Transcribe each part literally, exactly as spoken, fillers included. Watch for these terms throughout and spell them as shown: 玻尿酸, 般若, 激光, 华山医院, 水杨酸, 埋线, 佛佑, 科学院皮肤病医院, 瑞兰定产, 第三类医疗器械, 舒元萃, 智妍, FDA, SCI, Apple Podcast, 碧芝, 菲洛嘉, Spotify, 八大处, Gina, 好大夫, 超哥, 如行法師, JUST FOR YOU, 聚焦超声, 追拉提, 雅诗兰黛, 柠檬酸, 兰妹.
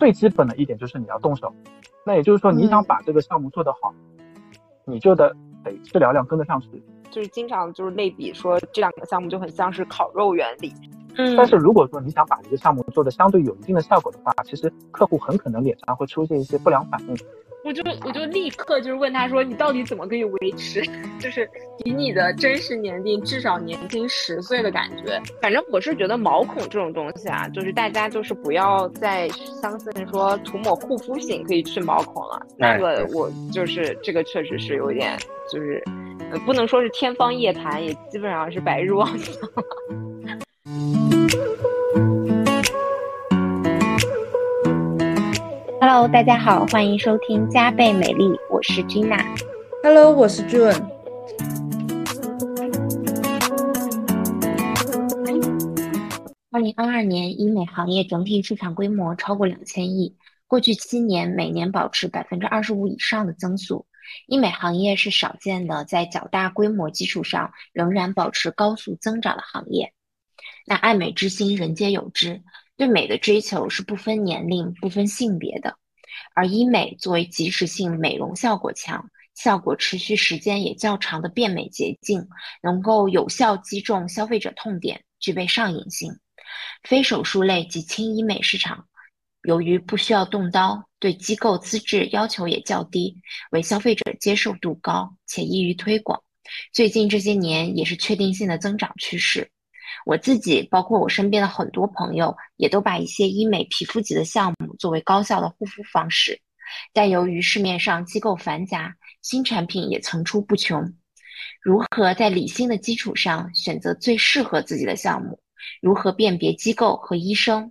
最基本的一点就是你要动手，那也就是说你想把这个项目做得好，嗯、你就得得治疗量跟得上去。就是经常就是类比说这两个项目就很像是烤肉原理。嗯，但是如果说你想把一个项目做得相对有一定的效果的话，其实客户很可能脸上会出现一些不良反应。我就我就立刻就是问他说，你到底怎么可以维持，就是比你的真实年龄至少年轻十岁的感觉。反正我是觉得毛孔这种东西啊，就是大家就是不要再相信说涂抹护肤品可以去毛孔了，那个我就是这个确实是有点就是、呃、不能说是天方夜谭，也基本上是白日妄想了。Hello， 大家好，欢迎收听加倍美丽，我是 Gina。Hello， 我是 June。二零二二年，医美行业整体市场规模超过两千亿，过去七年每年保持百分之二十五以上的增速。医美行业是少见的在较大规模基础上仍然保持高速增长的行业。那爱美之心，人皆有之。对美的追求是不分年龄、不分性别的，而医美作为即时性美容效果强、效果持续时间也较长的变美捷径，能够有效击中消费者痛点，具备上瘾性。非手术类及轻医美市场，由于不需要动刀，对机构资质要求也较低，为消费者接受度高且易于推广。最近这些年也是确定性的增长趋势。我自己包括我身边的很多朋友也都把一些医美皮肤级的项目作为高效的护肤方式，但由于市面上机构繁杂，新产品也层出不穷。如何在理性的基础上选择最适合自己的项目，如何辨别机构和医生，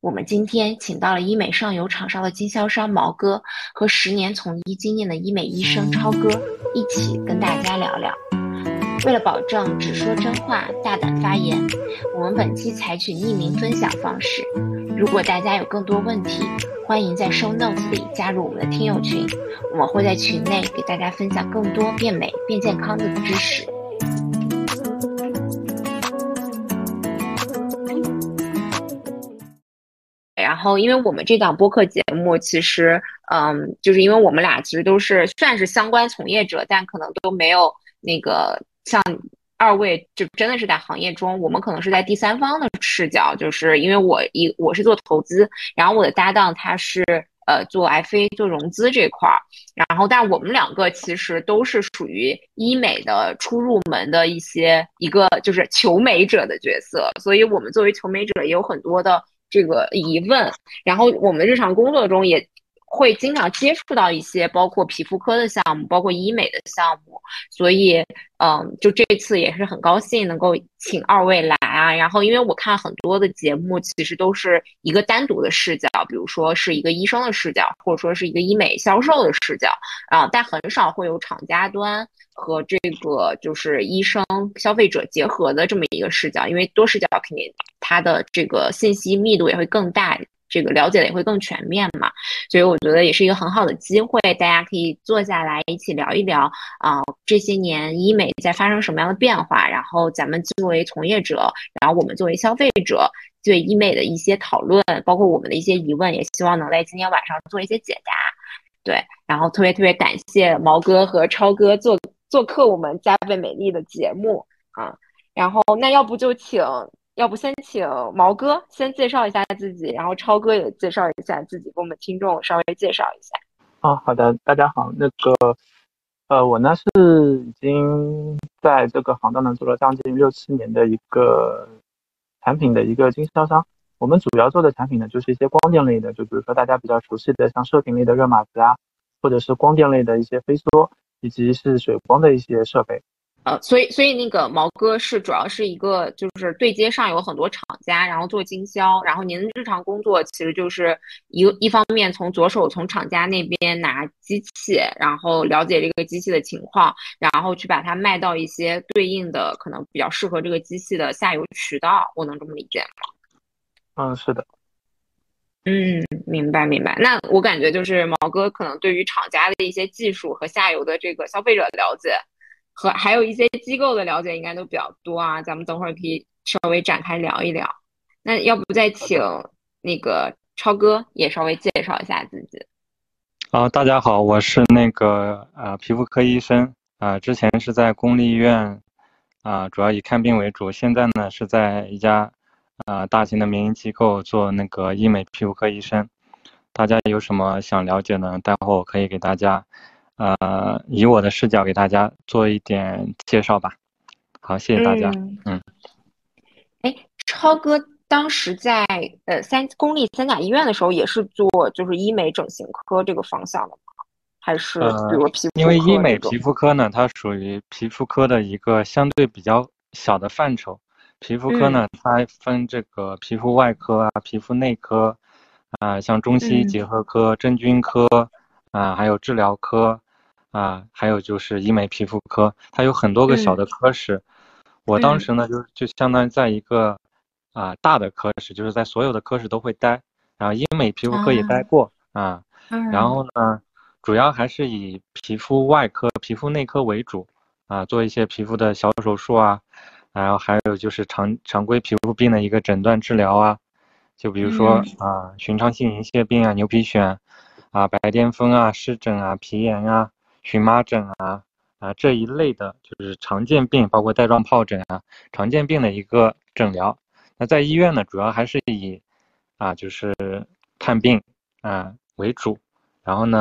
我们今天请到了医美上游厂商的经销商毛哥和十年从医经验的医美医生超哥一起跟大家聊聊。为了保证只说真话、大胆发言，我们本期采取匿名分享方式。如果大家有更多问题，欢迎在 show notes 里加入我们的听友群，我们会在群内给大家分享更多变美、变健康的知识。然后因为我们这档播客节目其实嗯，就是因为我们俩其实都是算是相关从业者，但可能都没有那个像二位就真的是在行业中，我们可能是在第三方的视角，就是因为我一我是做投资，然后我的搭档他是呃做 F A 做融资这块儿，然后但我们两个其实都是属于医美的初入门的一些一个就是求美者的角色，所以我们作为求美者也有很多的这个疑问，然后我们日常工作中也会经常接触到一些包括皮肤科的项目，包括医美的项目，所以嗯，就这次也是很高兴能够请二位来啊。然后因为我看很多的节目其实都是一个单独的视角，比如说是一个医生的视角，或者说是一个医美销售的视角啊，但很少会有厂家端和这个就是医生消费者结合的这么一个视角，因为多视角肯定它的这个信息密度也会更大，这个了解的也会更全面嘛，所以我觉得也是一个很好的机会，大家可以坐下来一起聊一聊啊、呃，这些年医美在发生什么样的变化，然后咱们作为从业者，然后我们作为消费者对医美的一些讨论，包括我们的一些疑问，也希望能在今天晚上做一些解答。对，然后特别特别感谢毛哥和超哥做做客我们加倍美丽的节目啊，然后那要不就请。要不先请毛哥先介绍一下自己，然后超哥也介绍一下自己，给我们听众稍微介绍一下。啊，好的，大家好，那个，呃，我呢是已经在这个行当呢做了将近六七年的一个产品的一个经销商。我们主要做的产品呢，就是一些光电类的，就比如说大家比较熟悉的像射频类的热玛吉啊，或者是光电类的一些飞梭，以及是水光的一些设备。呃，所以所以那个毛哥是主要是一个就是对接上有很多厂家，然后做经销，然后您日常工作其实就是一一方面从左手从厂家那边拿机器，然后了解这个机器的情况，然后去把它卖到一些对应的可能比较适合这个机器的下游渠道，我能这么理解吗？嗯，是的。嗯，明白明白。那我感觉就是毛哥可能对于厂家的一些技术和下游的这个消费者了解。和还有一些机构的了解应该都比较多啊，咱们等会儿可以稍微展开聊一聊。那要不再请那个超哥也稍微介绍一下自己。啊、呃，大家好，我是那个呃皮肤科医生啊、呃，之前是在公立医院啊、呃，主要以看病为主，现在呢是在一家啊、呃、大型的民营机构做那个医美皮肤科医生。大家有什么想了解呢？待会我可以给大家呃以我的视角给大家做一点介绍吧。好，谢谢大家。嗯。哎、嗯，超哥。当时在呃三公立三甲医院的时候，也是做就是医美整形科这个方向的吗？还是比如皮肤科、呃？因为医美皮肤科呢，它属于皮肤科的一个相对比较小的范畴。皮肤科呢，嗯、它分这个皮肤外科啊、皮肤内科啊、呃，像中西结合科、嗯、真菌科啊、呃，还有治疗科啊、呃，还有就是医美皮肤科，它有很多个小的科室。嗯、我当时呢，就就相当于在一个。啊、呃，大的科室就是在所有的科室都会待，然后医美皮肤科也待过啊、嗯，然后呢，主要还是以皮肤外科、皮肤内科为主啊、呃，做一些皮肤的小手术啊，然后还有就是常常规皮肤病的一个诊断治疗啊，就比如说啊、嗯呃，寻常性银屑病啊、牛皮癣啊、白癜风啊、湿疹啊、皮炎啊、荨麻疹啊啊这一类的，就是常见病，包括带状疱疹啊，常见病的一个诊疗。那在医院呢，主要还是以啊，就是看病啊为主，然后呢，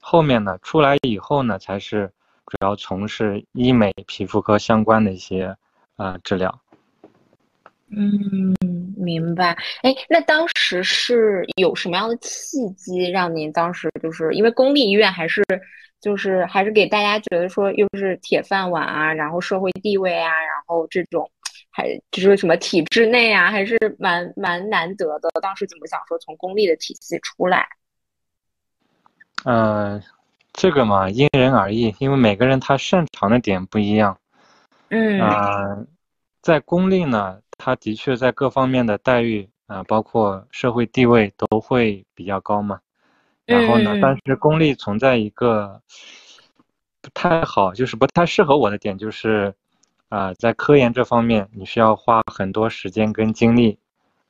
后面呢出来以后呢，才是主要从事医美皮肤科相关的一些啊治疗。嗯，明白。哎，那当时是有什么样的契机让您当时就是因为公立医院还是就是还是给大家觉得说又是铁饭碗啊，然后社会地位啊，然后这种。还就是什么体制内啊，还是蛮蛮难得的。当时怎么想说从公立的体系出来？呃，这个嘛，因人而异，因为每个人他擅长的点不一样。嗯。啊，在公立呢，他的确在各方面的待遇啊、呃，包括社会地位都会比较高嘛。然后呢，嗯、但是公立存在一个不太好，就是不太适合我的点就是。啊、呃，在科研这方面，你需要花很多时间跟精力，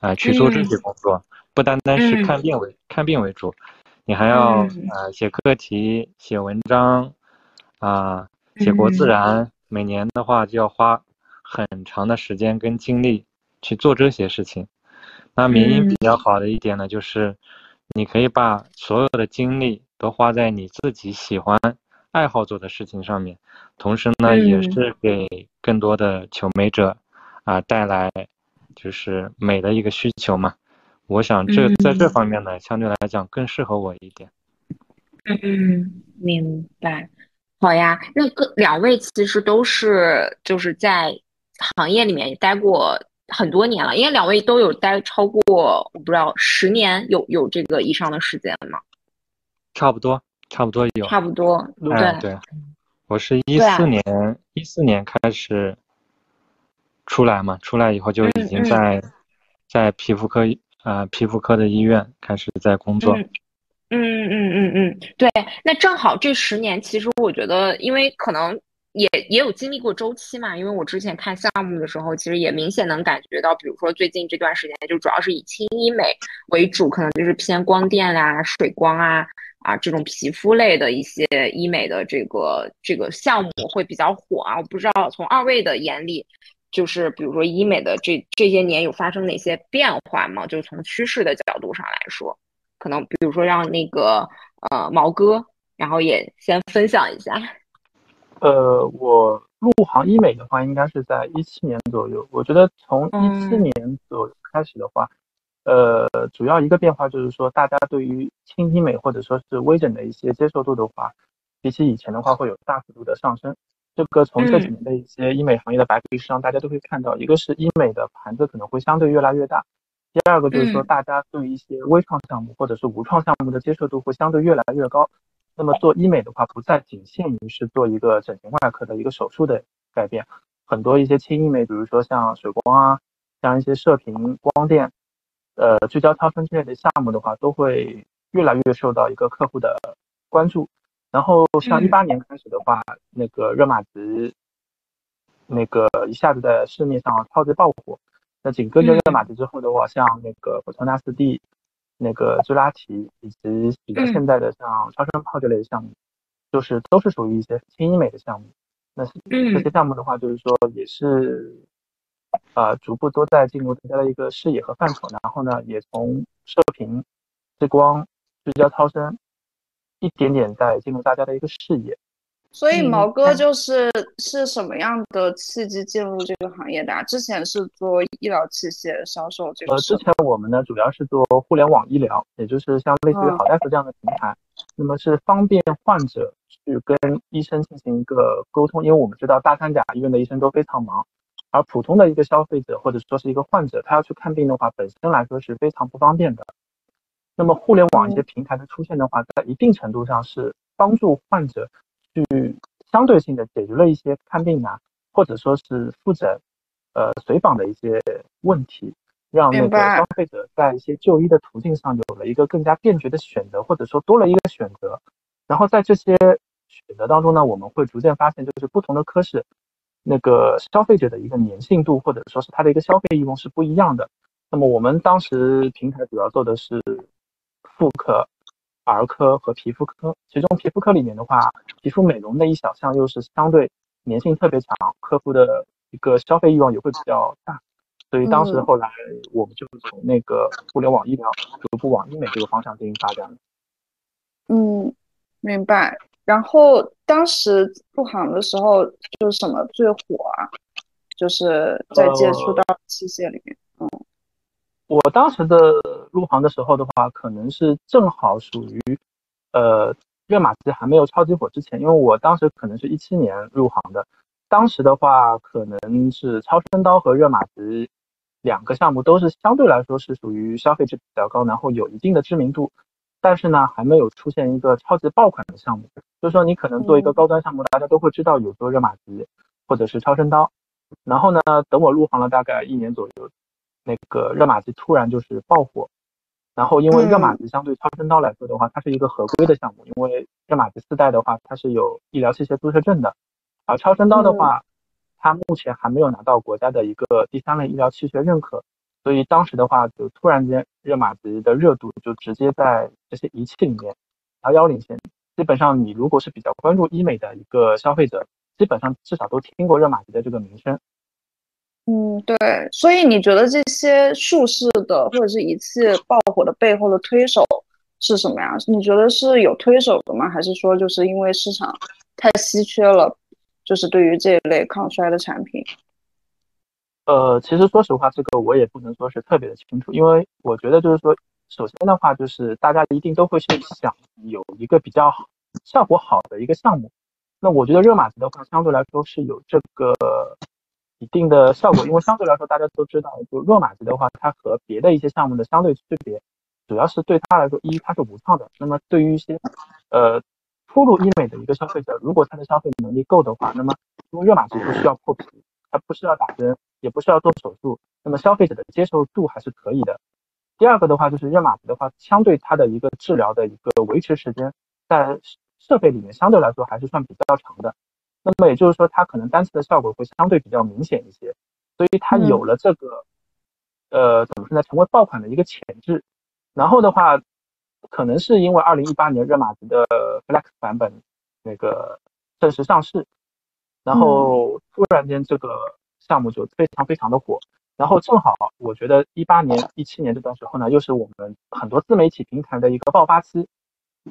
啊、呃，去做这些工作，嗯、不单单是看病为、嗯、看病为主，你还要啊、嗯呃、写课题、写文章，啊、呃，写国自然，嗯、每年的话就要花很长的时间跟精力去做这些事情。那民营比较好的一点呢，嗯、就是你可以把所有的精力都花在你自己喜欢。爱好做的事情上面，同时呢，嗯、也是给更多的求美者啊、呃、带来就是美的一个需求嘛。我想这在这方面呢，嗯、相对来讲更适合我一点。嗯，明白。好呀，那个两位其实都是就是在行业里面也待过很多年了，因为两位都有待超过我不知道十年有有这个以上的时间吗？差不多。差不多有，差不多，对、嗯、对，我是一四年一四、啊、年开始出来嘛，出来以后就已经在、嗯嗯、在皮肤科啊、呃、皮肤科的医院开始在工作。嗯嗯嗯嗯嗯，对，那正好这十年，其实我觉得，因为可能也也有经历过周期嘛，因为我之前看项目的时候，其实也明显能感觉到，比如说最近这段时间，就主要是以轻医美为主，可能就是偏光电啦、水光啊。啊，这种皮肤类的一些医美的这个这个项目会比较火啊！我不知道从二位的眼里，就是比如说医美的这这些年有发生哪些变化吗？就是从趋势的角度上来说，可能比如说让那个呃毛哥，然后也先分享一下。呃，我入行医美的话，应该是在一七年左右。我觉得从一七年左右开始的话。嗯呃，主要一个变化就是说，大家对于轻医美或者说是微整的一些接受度的话，比起以前的话会有大幅度的上升。这个从这几年的一些医美行业的白皮书上，大家都会看到，一个是医美的盘子可能会相对越来越大，第二个就是说大家对一些微创项目或者是无创项目的接受度会相对越来越高。那么做医美的话，不再仅限于是做一个整形外科的一个手术的改变，很多一些轻医美，比如说像水光啊，像一些射频、光电。呃，聚焦超声之类的项目的话，都会越来越受到一个客户的关注。然后像一八年开始的话，嗯、那个热玛吉，那个一下子在市面上超级爆火。那紧跟着热玛吉之后的话，嗯、像那个普通纳斯 D，那个追拉提，以及比较现在的像超声炮这类的项目，就是都是属于一些轻医美的项目。那这些项目的话，就是说也是呃逐步都在进入大家的一个视野和范畴，然后呢也从射频、激光、聚焦超声一点点在进入大家的一个视野。所以毛哥就是、嗯、是什么样的契机进入这个行业的、啊？之前是做医疗器械销售这个。呃，之前我们呢主要是做互联网医疗，也就是像类似于好大夫这样的平台，嗯、那么是方便患者去跟医生进行一个沟通，因为我们知道大三甲医院的医生都非常忙，而普通的一个消费者或者说是一个患者，他要去看病的话，本身来说是非常不方便的。那么互联网一些平台的出现的话，嗯、在一定程度上是帮助患者。去相对性的解决了一些看病啊，或者说是复诊、呃随访的一些问题，让那个消费者在一些就医的途径上有了一个更加便捷的选择，或者说多了一个选择。然后在这些选择当中呢，我们会逐渐发现，就是不同的科室，那个消费者的一个粘性度，或者说是他的一个消费欲望是不一样的。那么我们当时平台主要做的是妇科、儿科和皮肤科，其中皮肤科里面的话，皮肤美容那一小项又是相对粘性特别强，客户的一个消费欲望也会比较大，所以当时后来我们就从那个互联网医疗逐步往医美这个方向进行发展。嗯，明白。然后当时入行的时候就是什么最火啊？就是在接触到器械里面。呃、嗯。我当时的入行的时候的话，可能是正好属于，呃，热玛吉还没有超级火之前，因为我当时可能是一七年入行的，当时的话可能是超声刀和热玛吉两个项目都是相对来说是属于消费值比较高，然后有一定的知名度，但是呢还没有出现一个超级爆款的项目，就是说你可能做一个高端项目，大家都会知道有做热玛吉或者是超声刀，然后呢等我入行了大概一年左右。那个热玛吉突然就是爆火，然后因为热玛吉相对超声刀来说的话，它是一个合规的项目，因为热玛吉四代的话，它是有医疗器械注册证的，而超声刀的话，它目前还没有拿到国家的一个第三类医疗器械认可，所以当时的话，就突然间热玛吉的热度就直接在这些仪器里面遥遥领先。基本上你如果是比较关注医美的一个消费者，基本上至少都听过热玛吉的这个名声。嗯，对，所以你觉得这些术式的或者是仪器爆火的背后的推手是什么呀？你觉得是有推手的吗？还是说就是因为市场太稀缺了，就是对于这一类抗衰的产品？呃，其实说实话，这个我也不能说是特别的清楚，因为我觉得就是说，首先的话就是大家一定都会去想有一个比较效果好的一个项目。那我觉得热玛吉的话，相对来说是有这个一定的效果，因为相对来说大家都知道，就热玛吉的话，它和别的一些项目的相对区别，主要是对它来说，一它是无创的。那么对于一些呃初入医美的一个消费者，如果他的消费能力够的话，那么因为热玛吉不需要破皮，它不需要打针，也不需要做手术，那么消费者的接受度还是可以的。第二个的话就是热玛吉的话，相对它的一个治疗的一个维持时间，在设备里面相对来说还是算比较长的。那么也就是说，它可能单次的效果会相对比较明显一些，所以它有了这个，呃，怎么说呢，成为爆款的一个潜质。然后的话，可能是因为二零一八年热玛吉的 Flex 版本那个正式上市，然后突然间这个项目就非常非常的火。然后正好我觉得一八年、一七年这段时候呢，又是我们很多自媒体平台的一个爆发期。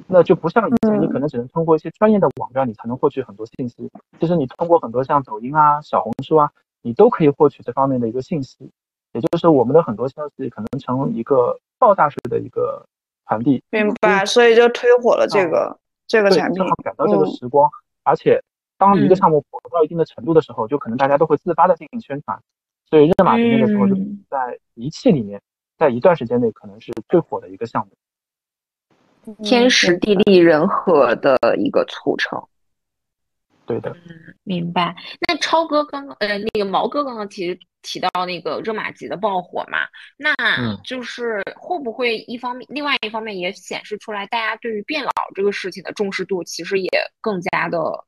那就不像以前，你可能只能通过一些专业的网站，你才能获取很多信息。其实你通过很多像抖音啊、小红书啊，你都可以获取这方面的一个信息。也就是我们的很多消息可能成一个爆炸式的一个传递。明白，所以就推火了这个、啊、这个产品。正好赶到这个时光，嗯、而且当一个项目火到一定的程度的时候，嗯、就可能大家都会自发的进行宣传。所以热玛吉那个时候就在仪器里面，嗯、在一段时间内可能是最火的一个项目。天时地利人和的一个促成，对的，嗯，明白。那超哥刚刚呃，那个毛哥刚刚提提到那个热玛吉的爆火嘛，那就是会不会一方面，另外一方面也显示出来，大家对于变老这个事情的重视度其实也更加的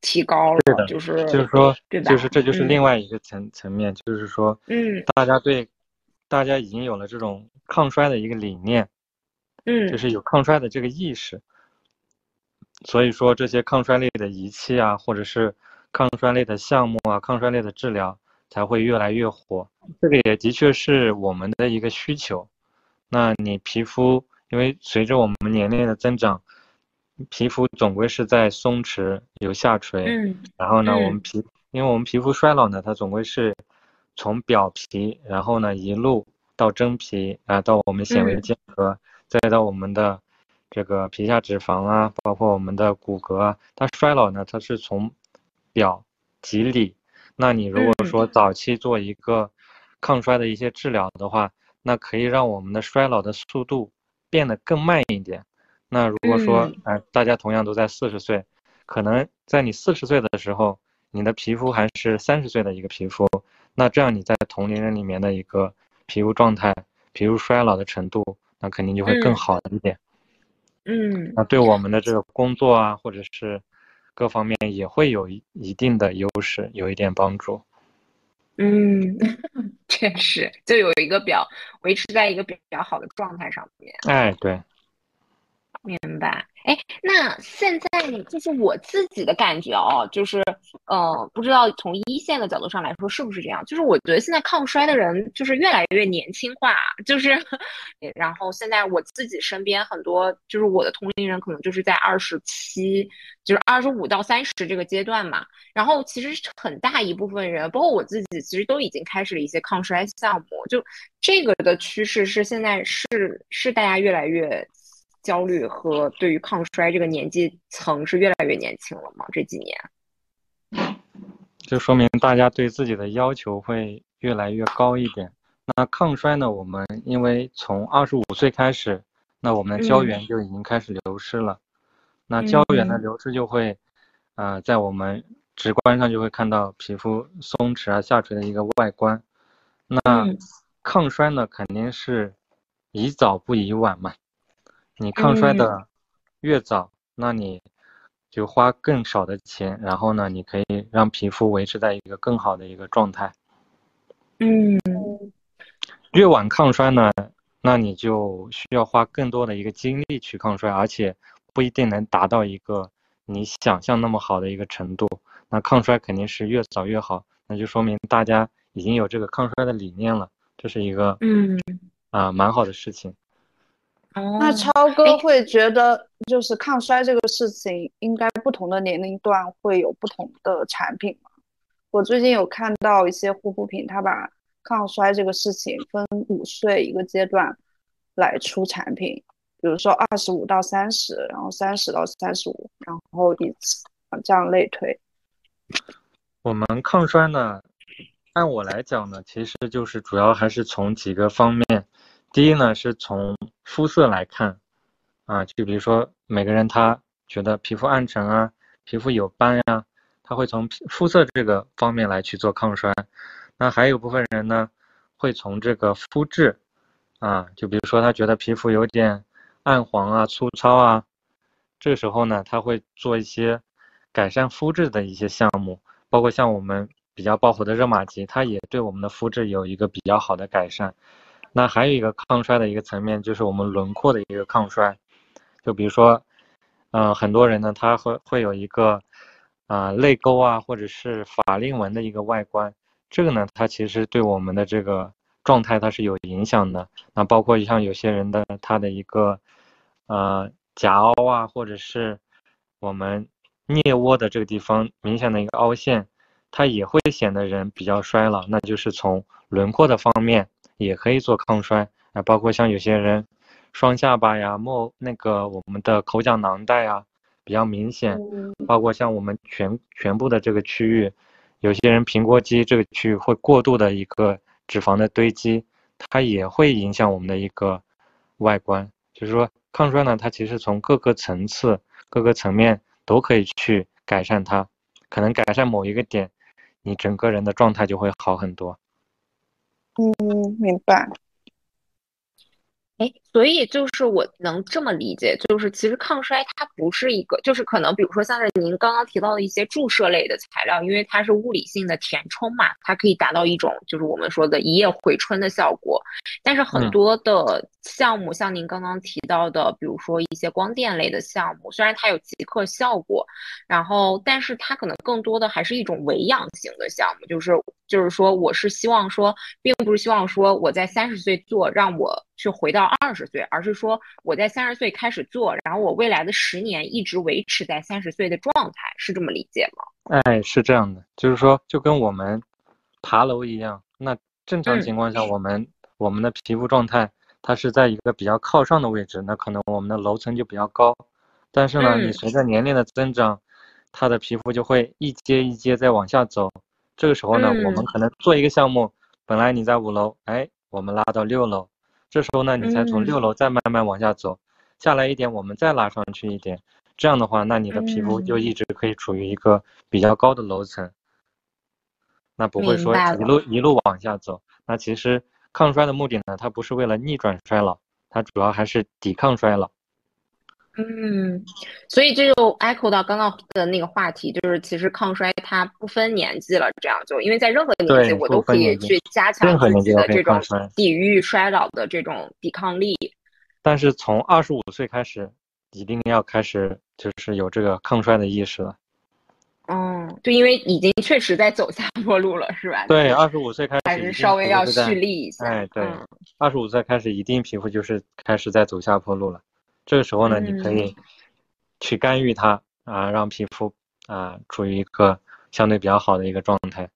提高了，就是就是说，对吧？就是这就是另外一个层、嗯、层面，就是说，嗯，大家对大家已经有了这种抗衰的一个理念。嗯，就是有抗衰的这个意识。所以说这些抗衰类的仪器啊，或者是抗衰类的项目啊，抗衰类的治疗才会越来越火。这个也的确是我们的一个需求。那你皮肤，因为随着我们年龄的增长，皮肤总归是在松弛有下垂，嗯，然后呢，嗯、我们皮，因为我们皮肤衰老呢，它总归是从表皮，然后呢一路到真皮啊，到我们纤维结合，嗯、再到我们的这个皮下脂肪啊，包括我们的骨骼啊，它衰老呢，它是从表及里。那你如果说早期做一个抗衰的一些治疗的话，那可以让我们的衰老的速度变得更慢一点。那如果说，哎、呃，大家同样都在四十岁，可能在你四十岁的时候，你的皮肤还是三十岁的一个皮肤，那这样你在同龄人里面的一个皮肤状态、皮肤衰老的程度，那肯定就会更好一点。嗯，那对我们的这个工作啊，或者是各方面也会有一定的优势，有一点帮助。嗯，确实，就有一个表维持在一个比较好的状态上面。哎，对，明白。哎，那现在就是我自己的感觉哦，就是呃，不知道从一线的角度上来说是不是这样？就是我觉得现在抗衰的人就是越来越年轻化，就是，然后现在我自己身边很多就是我的同龄人可能就是在二十七，就是二十五到三十这个阶段嘛。然后其实很大一部分人，包括我自己，其实都已经开始了一些抗衰项目。就这个的趋势是现在是是大家越来越焦虑和对于抗衰这个年纪层是越来越年轻了吗？这几年，就说明大家对自己的要求会越来越高一点。那抗衰呢？我们因为从二十五岁开始，那我们的胶原就已经开始流失了。嗯、那胶原的流失就会，呃，在我们直观上就会看到皮肤松弛啊、下垂的一个外观。那抗衰呢，肯定是宜早不宜晚嘛。你抗衰的越早，嗯、那你就花更少的钱，然后呢，你可以让皮肤维持在一个更好的一个状态。嗯，越晚抗衰呢，那你就需要花更多的一个精力去抗衰，而且不一定能达到一个你想象那么好的一个程度。那抗衰肯定是越早越好，那就说明大家已经有这个抗衰的理念了，这是一个嗯啊、呃、蛮好的事情。那超哥会觉得，就是抗衰这个事情，应该不同的年龄段会有不同的产品吗？我最近有看到一些护肤品，它把抗衰这个事情分五岁一个阶段来出产品，比如说二十五到三十，然后三十到三十五，然后你这样类推。我们抗衰呢，按我来讲呢，其实就是主要还是从几个方面。第一呢，是从肤色来看，啊，就比如说每个人他觉得皮肤暗沉啊，皮肤有斑啊，他会从肤色这个方面来去做抗衰。那还有部分人呢，会从这个肤质，啊，就比如说他觉得皮肤有点暗黄啊、粗糙啊，这个时候呢，他会做一些改善肤质的一些项目，包括像我们比较爆火的热玛吉，它也对我们的肤质有一个比较好的改善。那还有一个抗衰的一个层面，就是我们轮廓的一个抗衰，就比如说，呃，很多人呢，他会会有一个，啊、呃，泪沟啊，或者是法令纹的一个外观，这个呢，它其实对我们的这个状态它是有影响的。那包括像有些人的他的一个，呃，颊凹啊，或者是我们颞窝的这个地方明显的一个凹陷，它也会显得人比较衰老，那就是从轮廓的方面。也可以做抗衰啊，包括像有些人双下巴呀、末那个我们的口角囊袋啊比较明显，包括像我们全全部的这个区域，有些人苹果肌这个区域会过度的一个脂肪的堆积，它也会影响我们的一个外观。就是说抗衰呢，它其实从各个层次、各个层面都可以去改善它，可能改善某一个点，你整个人的状态就会好很多。嗯，明白。哎，所以就是我能这么理解，就是其实抗衰它不是一个，就是可能比如说像是您刚刚提到的一些注射类的材料，因为它是物理性的填充嘛，它可以达到一种就是我们说的一夜回春的效果。但是很多的项目，像您刚刚提到的，比如说一些光电类的项目，虽然它有即刻效果，然后但是它可能更多的还是一种维养型的项目，就是就是说我是希望说，并不是希望说我在三十岁做，让我去回到二十岁，而是说我在三十岁开始做，然后我未来的十年一直维持在三十岁的状态，是这么理解吗？哎，是这样的，就是说就跟我们爬楼一样，那正常情况下我们、嗯、我们的皮肤状态它是在一个比较靠上的位置，那可能我们的楼层就比较高，但是呢、嗯、你随着年龄的增长，它的皮肤就会一阶一阶再往下走。这个时候呢、嗯、我们可能做一个项目，本来你在五楼，哎，我们拉到六楼，这时候呢你才从六楼再慢慢往下走、嗯、下来一点，我们再拉上去一点，这样的话那你的皮肤就一直可以处于一个比较高的楼层、嗯、那不会说一路一路往下走。那其实抗衰的目的呢，它不是为了逆转衰老，它主要还是抵抗衰老。嗯，所以这就 echo 到刚刚的那个话题，就是其实抗衰它不分年纪了，这样就因为在任何年纪我都可以去加强自己的这种抵御衰老的这种抵抗力。但是从二十五岁开始，一定要开始就是有这个抗衰的意识了。嗯，对，因为已经确实在走下坡路了，是吧？对，二十五岁开始还是稍微要蓄力一下。哎，对，二十五岁开始一定皮肤就是开始在走下坡路了。这个时候呢，你可以去干预它、嗯、啊，让皮肤啊处于一个相对比较好的一个状态。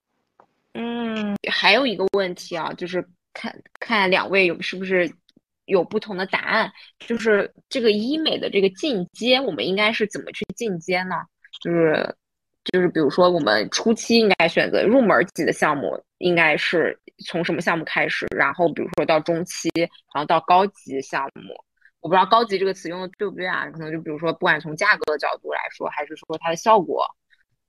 嗯，还有一个问题啊，就是看看两位有是不是有不同的答案，就是这个医美的这个进阶，我们应该是怎么去进阶呢？就是就是比如说我们初期应该选择入门级的项目，应该是从什么项目开始？然后比如说到中期，然后到高级项目。我不知道高级这个词用的对不对啊，可能就比如说不管从价格的角度来说，还是说它的效果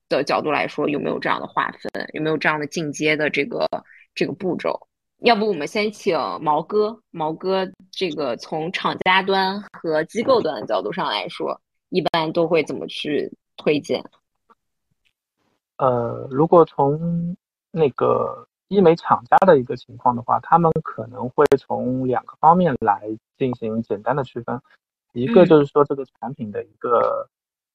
的角度来说，有没有这样的划分，有没有这样的进阶的这个这个步骤。要不我们先请毛哥，毛哥这个从厂家端和机构端的角度上来说，一般都会怎么去推荐？呃，如果从那个医美厂家的一个情况的话，他们可能会从两个方面来进行简单的区分，一个就是说这个产品的一个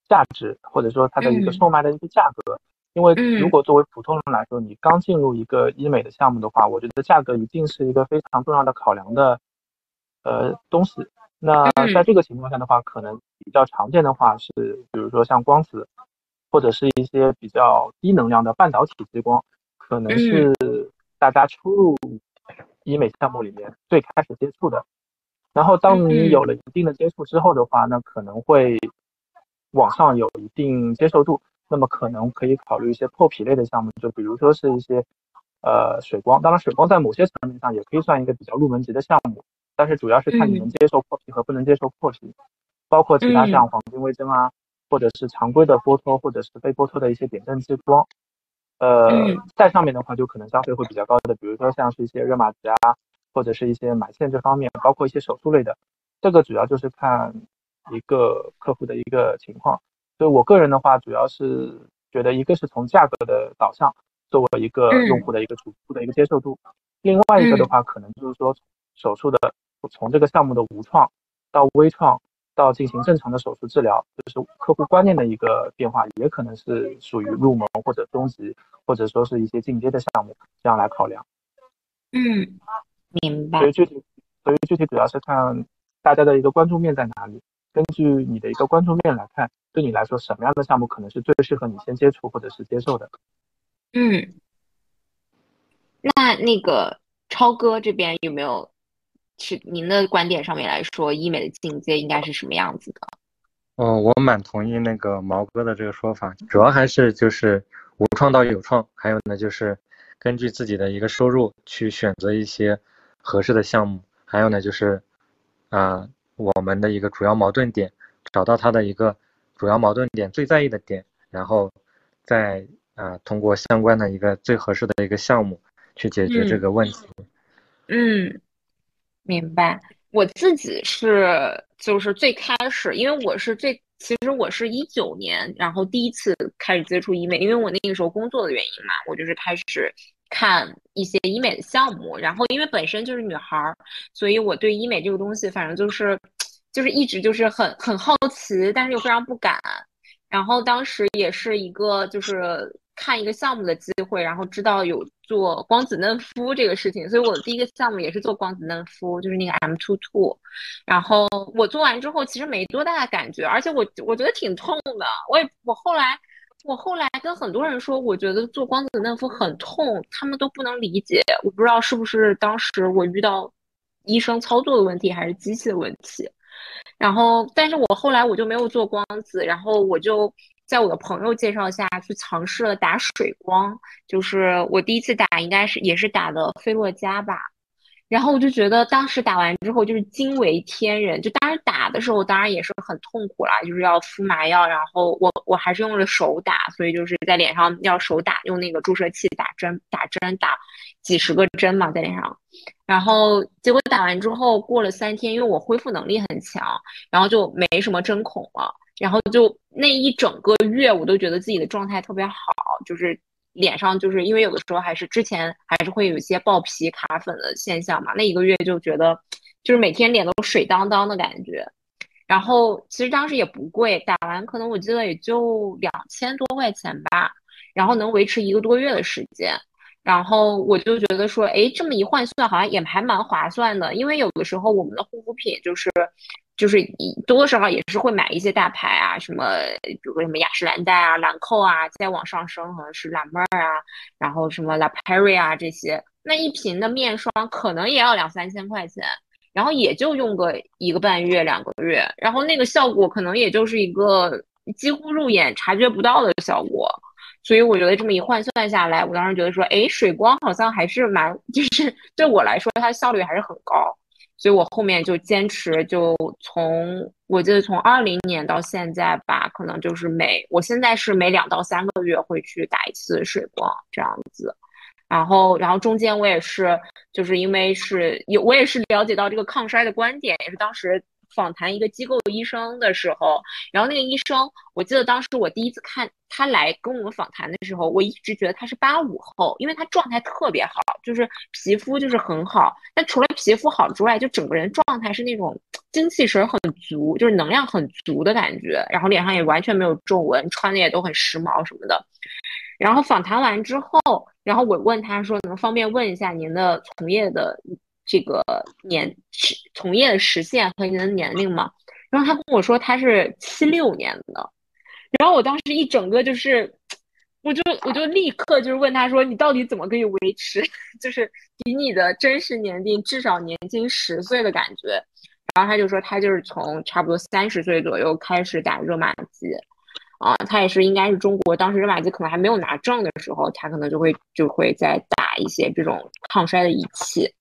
价值，或者说它的一个售卖的一个价格。因为如果作为普通人来说，你刚进入一个医美的项目的话，我觉得价格一定是一个非常重要的考量的呃东西。那在这个情况下的话，可能比较常见的话是比如说像光子，或者是一些比较低能量的半导体激光，可能是大家初入医美项目里面最开始接触的。然后当你有了一定的接触之后的话，那可能会往上有一定接受度，那么可能可以考虑一些破皮类的项目，就比如说是一些呃水光。当然水光在某些层面上也可以算一个比较入门级的项目，但是主要是看你能接受破皮和不能接受破皮，包括其他像黄金微针啊，或者是常规的剥脱，或者是被剥脱的一些点阵激光。呃，在上面的话就可能消费会比较高的，比如说像是一些热玛吉啊，或者是一些埋线这方面，包括一些手术类的。这个主要就是看一个客户的一个情况。所以我个人的话，主要是觉得一个是从价格的导向作为一个用户的一个主顾的一个接受度，另外一个的话可能就是说手术的，从这个项目的无创到微创到进行正常的手术治疗，就是客户观念的一个变化，也可能是属于入门或者中级，或者说是一些进阶的项目，这样来考量。嗯，明白。所以具体，所以具体主要是看大家的一个关注面在哪里，根据你的一个关注面来看，对你来说什么样的项目可能是最适合你先接触或者是接受的。嗯，那那个超哥这边有没有？是您的观点上面来说，医美的进阶应该是什么样子的？哦，我蛮同意那个毛哥的这个说法，主要还是就是无创到有创，还有呢就是根据自己的一个收入去选择一些合适的项目，还有呢就是啊、呃、我们的一个主要矛盾点，找到他的一个主要矛盾点最在意的点，然后再啊、呃、通过相关的一个最合适的一个项目去解决这个问题。嗯。嗯明白。我自己是就是最开始，因为我是最其实我是一九年，然后第一次开始接触医美，因为我那个时候工作的原因嘛，我就是开始看一些医美的项目，然后因为本身就是女孩，所以我对医美这个东西反正就是就是一直就是很很好奇，但是又非常不敢。然后当时也是一个就是看一个项目的机会，然后知道有做光子嫩肤这个事情，所以我的第一个项目也是做光子嫩肤，就是那个 M 二十二。然后我做完之后其实没多大的感觉，而且我我觉得挺痛的。我也我后来我后来跟很多人说，我觉得做光子嫩肤很痛，他们都不能理解。我不知道是不是当时我遇到医生操作的问题，还是机器的问题。然后，但是我后来我就没有做光子，然后我就在我的朋友介绍下去尝试了打水光，就是我第一次打应该是也是打的菲洛嘉吧，然后我就觉得当时打完之后就是惊为天人，就当时打的时候当然也是很痛苦啦，就是要敷麻药，然后我我还是用了手打，所以就是在脸上要手打，用那个注射器打针打针打几十个针嘛在脸上，然后结果打完之后过了三天，因为我恢复能力很强，然后就没什么针孔了，然后就那一整个月我都觉得自己的状态特别好，就是脸上就是因为有的时候还是之前还是会有一些爆皮卡粉的现象嘛，那一个月就觉得就是每天脸都水当当的感觉。然后其实当时也不贵，打完可能我记得也就两千多块钱吧，然后能维持一个多月的时间。然后我就觉得说，哎，这么一换算好像也还蛮划算的，因为有的时候我们的护肤品就是就是多多少少也是会买一些大牌啊，什么比如说什么雅诗兰黛啊、兰蔻啊，再往上升可能是兰妹啊，然后什么La Prairie啊这些，那一瓶的面霜可能也要两三千块钱，然后也就用个一个半月、两个月，然后那个效果可能也就是一个几乎入眼察觉不到的效果。所以我觉得这么一换算下来，我当时觉得说，哎，水光好像还是蛮，就是对我来说它效率还是很高。所以我后面就坚持，就从我记得从二零年到现在吧，可能就是每我现在是每两到三个月会去打一次水光这样子。然后，然后中间我也是，就是因为是有我也是了解到这个抗衰的观点，也是当时访谈一个机构医生的时候，然后那个医生，我记得当时我第一次看他来跟我们访谈的时候，我一直觉得他是八五后，因为他状态特别好，就是皮肤就是很好，但除了皮肤好之外，就整个人状态是那种精气神很足，就是能量很足的感觉，然后脸上也完全没有皱纹，穿的也都很时髦什么的。然后访谈完之后，然后我问他说，能方便问一下您的从业的这个年从业的时限和您的年龄吗？然后他跟我说他是七六年的，然后我当时一整个就是，我就我就立刻就是问他说，你到底怎么可以维持，就是比你的真实年龄至少年轻十岁的感觉？然后他就说他就是从差不多三十岁左右开始打热玛吉，啊，他也是应该是中国当时热玛吉可能还没有拿证的时候，他可能就会就会再打一些这种抗衰的仪器。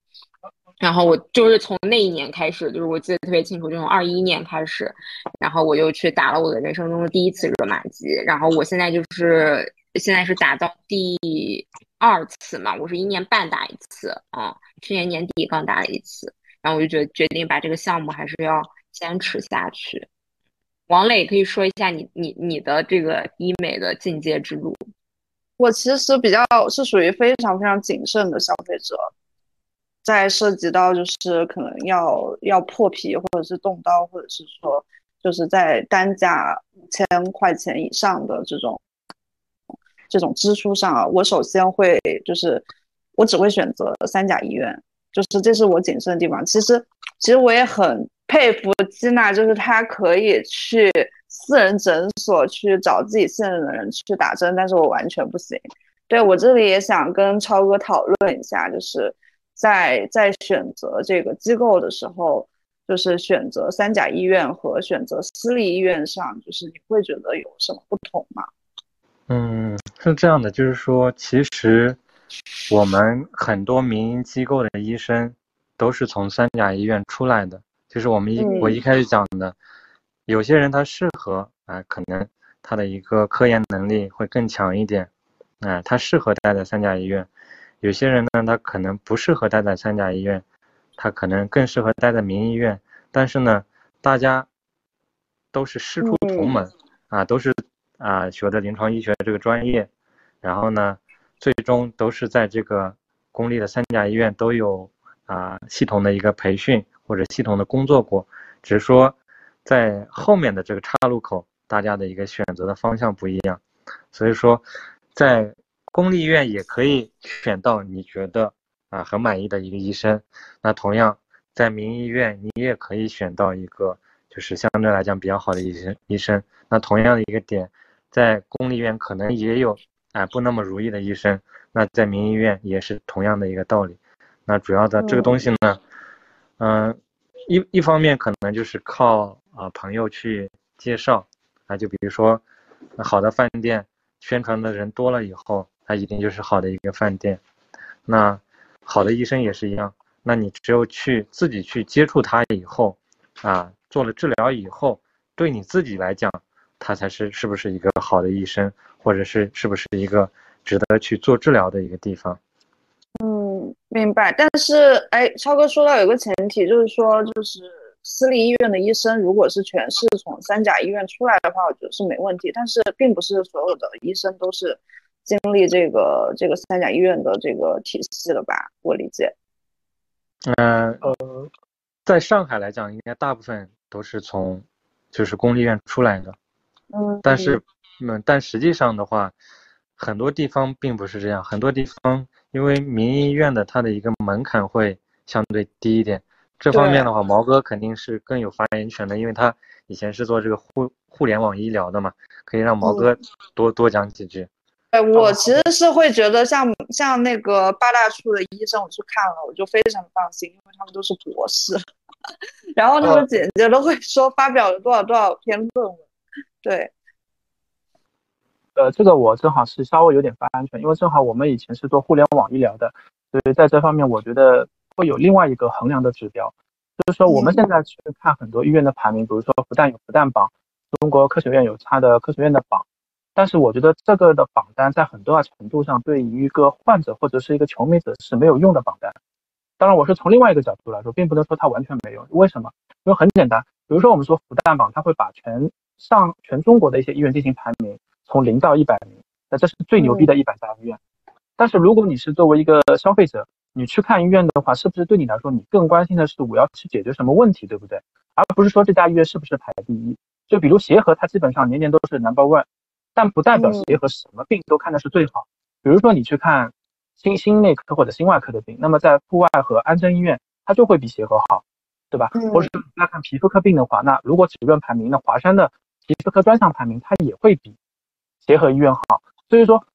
然后我就是从那一年开始，就是我记得特别清楚，就从二一年开始，然后我就去打了我的人生中的第一次热玛吉，然后我现在就是现在是打到第二次嘛，我是一年半打一次啊、嗯，去年年底刚打了一次，然后我就决决定把这个项目还是要坚持下去。王磊可以说一下你你你的这个医美的进阶之路。我其实比较是属于非常非常谨慎的消费者。在涉及到就是可能要要破皮或者是动刀或者是说就是在单价五千块钱以上的这种这种支出上啊，我首先会就是我只会选择三甲医院，就是这是我谨慎的地方。其实其实我也很佩服基娜，就是她可以去私人诊所去找自己信任的人去打针，但是我完全不行。对，我这里也想跟超哥讨论一下，就是。在在选择这个机构的时候，就是选择三甲医院和选择私立医院上，就是你会觉得有什么不同吗？嗯，是这样的，就是说，其实我们很多民营机构的医生都是从三甲医院出来的，就是我们一、嗯、我一开始讲的，有些人他适合啊、呃，可能他的一个科研能力会更强一点，啊、呃，他适合待在三甲医院。有些人呢，他可能不适合待在三甲医院，他可能更适合待在民医院。但是呢，大家都是师出同门、嗯、啊，都是啊学的临床医学这个专业，然后呢，最终都是在这个公立的三甲医院都有啊系统的一个培训或者系统的工作过，只是说在后面的这个岔路口，大家的一个选择的方向不一样，所以说在公立医院也可以选到你觉得啊很满意的一个医生，那同样在民医院你也可以选到一个就是相对来讲比较好的医生医生，那同样的一个点，在公立医院可能也有啊不那么如意的医生，那在民医院也是同样的一个道理。那主要的这个东西呢，嗯、呃，一一方面可能就是靠啊、呃、朋友去介绍啊，就比如说好的饭店宣传的人多了以后，它一定就是好的一个饭店。那好的医生也是一样，那你只有去自己去接触他以后啊。做了治疗以后，对你自己来讲，他才是是不是一个好的医生，或者是是不是一个值得去做治疗的一个地方。嗯，明白。但是，哎，超哥说到有一个前提，就是说，就是私立医院的医生，如果是全是从三甲医院出来的话，我觉得是没问题。但是，并不是所有的医生都是经历这个这个三甲医院的这个体系的吧？我理解。嗯呃，在上海来讲，应该大部分。都是从就是公立医院出来的，嗯，但是嗯，但实际上的话，很多地方并不是这样，很多地方因为民医院的它的一个门槛会相对低一点，这方面的话，毛哥肯定是更有发言权的，因为他以前是做这个互互联网医疗的嘛，可以让毛哥多、嗯、多讲几句。对，我其实是会觉得像像那个八大处的医生，我去看了，我就非常放心，因为他们都是博士。然后那个姐姐都会说发表了多少多少篇论文，对，呃，这个我正好是稍微有点发言权，因为正好我们以前是做互联网医疗的，所以在这方面我觉得会有另外一个衡量的指标，就是说我们现在去看很多医院的排名，比如说复旦有复旦榜，中国科学院有它的科学院的榜，但是我觉得这个的榜单在很多程度上对于一个患者或者是一个求美者是没有用的榜单。当然，我是从另外一个角度来说，并不能说它完全没有。为什么？因为很简单，比如说我们说复旦榜，它会把全上全中国的一些医院进行排名，从零到一百名，那这是最牛逼的一百家医院。嗯、但是如果你是作为一个消费者，你去看医院的话，是不是对你来说，你更关心的是我要去解决什么问题，对不对？而不是说这家医院是不是排第一。就比如协和，它基本上年年都是 number one， 但不代表协和什么病都看的是最好。嗯、比如说你去看。心心内科或者心外科的病，那么在阜外和安贞医院，它就会比协和好，对吧？嗯、或者那看皮肤科病的话，那如果只论排名，那华山的皮肤科专项排名它也会比协和医院好。所以说，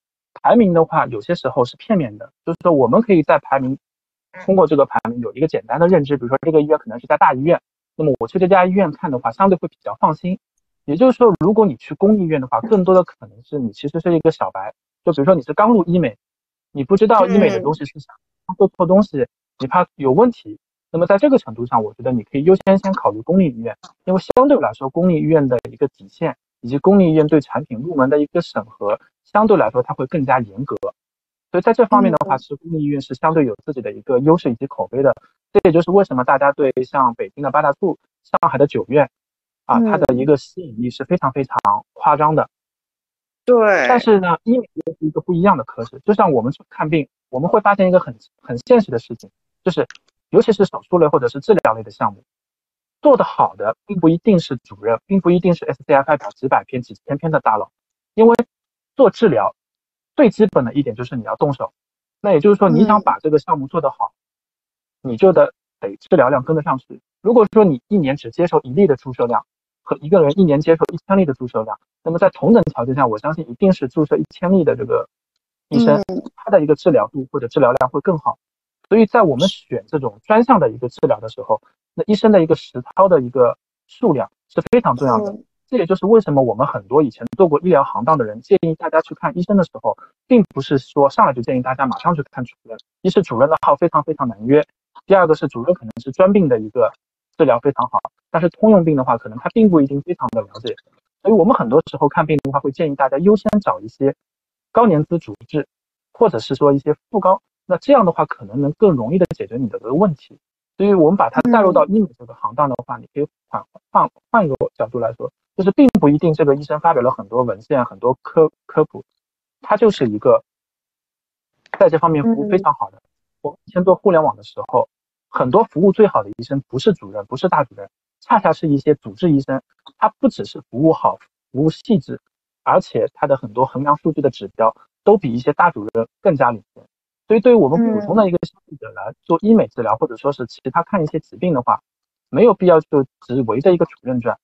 排名的话，有些时候是片面的，就是说我们可以在排名，通过这个排名有一个简单的认知，比如说这个医院可能是一家大医院，那么我去这家医院看的话，相对会比较放心。也就是说，如果你去公立医院的话，更多的可能是你其实是一个小白，就比如说你是刚入医美。你不知道医美的东西是啥，做错东西，你怕有问题。那么在这个程度上，我觉得你可以优先先考虑公立医院，因为相对来说，公立医院的一个底线以及公立医院对产品入门的一个审核，相对来说它会更加严格。所以在这方面的话，是公立医院是相对有自己的一个优势以及口碑的。这也就是为什么大家对像北京的八大处、上海的九院啊，它的一个吸引力是非常非常夸张的。对，但是呢，医美也是一个不一样的科室。就像我们去看病，我们会发现一个很很现实的事情，就是尤其是手术类或者是治疗类的项目，做得好的并不一定是主任，并不一定是 S C I 发表几百篇、几千篇的大佬，因为做治疗最基本的一点就是你要动手。那也就是说，你想把这个项目做得好，嗯、你就得得治疗量跟得上去。如果说你一年只接受一例的注射量，和一个人一年接受一千例的注射量，那么在同等条件下，我相信一定是注射一千例的这个医生，他的一个治疗度或者治疗量会更好。所以在我们选这种专项的一个治疗的时候，那医生的一个实操的一个数量是非常重要的。这也就是为什么我们很多以前做过医疗行当的人建议大家去看医生的时候，并不是说上来就建议大家马上去看主任。一是主任的号非常非常难约，第二个是主任可能是专病的一个治疗非常好，但是通用病的话，可能他并不一定非常的了解，所以我们很多时候看病的话，会建议大家优先找一些高年资主治，或者是说一些副高，那这样的话可能能更容易的解决你的问题。所以我们把它带入到医美这个行当的话，你可以换换换一个角度来说，就是并不一定这个医生发表了很多文献、很多科科普，他就是一个在这方面服务非常好的。嗯、我以前做互联网的时候，很多服务最好的医生不是主任，不是大主任，恰恰是一些主治医生。他不只是服务好、服务细致，而且他的很多衡量数据的指标都比一些大主任更加领先。所以，对于我们普通的一个消费者来做医美治疗，或者说是其他看一些疾病的话，没有必要就只围着一个主任转。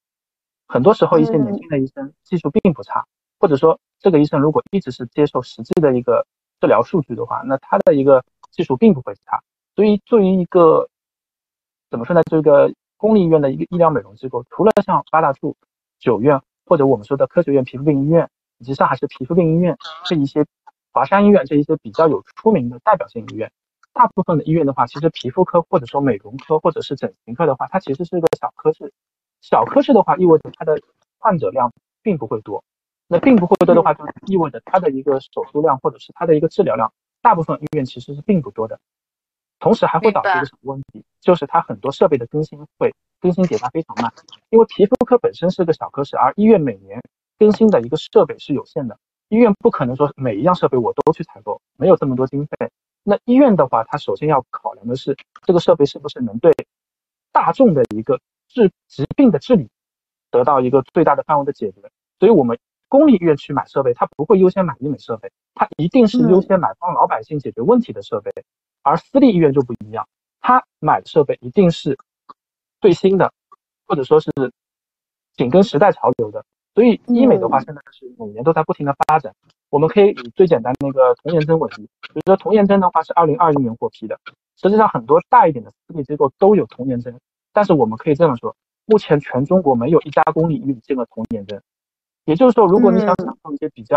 很多时候，一些年轻的医生技术并不差，或者说这个医生如果一直是接受实际的一个治疗数据的话，那他的一个技术并不会差。所以，作为一个怎么说呢，这个公立医院的一个医疗美容机构，除了像八大处、九院或者我们说的科学院皮肤病医院，以及上海市皮肤病医院这一些。华山医院这一些比较有出名的代表性医院，大部分的医院的话，其实皮肤科或者说美容科或者是整形科的话，它其实是一个小科室。小科室的话，意味着它的患者量并不会多。那并不会多的话，就意味着它的一个手术量或者是它的一个治疗量，大部分医院其实是并不多的。同时还会导致一个什么问题？就是它很多设备的更新会更新迭代非常慢，因为皮肤科本身是个小科室，而医院每年更新的一个设备是有限的。医院不可能说每一样设备我都去采购，没有这么多经费。那医院的话，它首先要考量的是这个设备是不是能对大众的一个治疾病的治理得到一个最大的范围的解决。所以我们公立医院去买设备，它不会优先买医美设备，它一定是优先买帮老百姓解决问题的设备。嗯、而私立医院就不一样，它买的设备一定是最新的，或者说是紧跟时代潮流的。所以医美的话，现在是每年都在不停的发展。我们可以以最简单的那个童颜针为例，比如说童颜针的话是二零二一年获批的，实际上很多大一点的私立机构都有童颜针，但是我们可以这样说，目前全中国没有一家公立医院进了童颜针。也就是说，如果你想享受一些比较，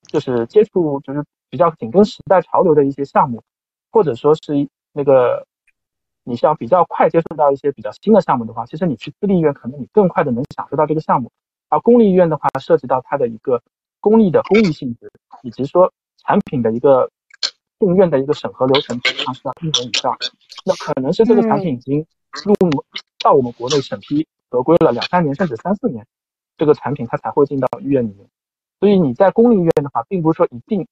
就是接触就是比较紧跟时代潮流的一些项目，或者说是那个。你想比较快接触到一些比较新的项目的话，其实你去私立医院，可能你更快的能享受到这个项目。而公立医院的话，涉及到它的一个公立的公益性质，以及说产品的一个进院的一个审核流程，通常是要一年以上。那可能是这个产品已经入到我们国内审批合规了两三年，甚至三四年，这个产品它才会进到医院里面。所以你在公立医院的话，并不是说一定。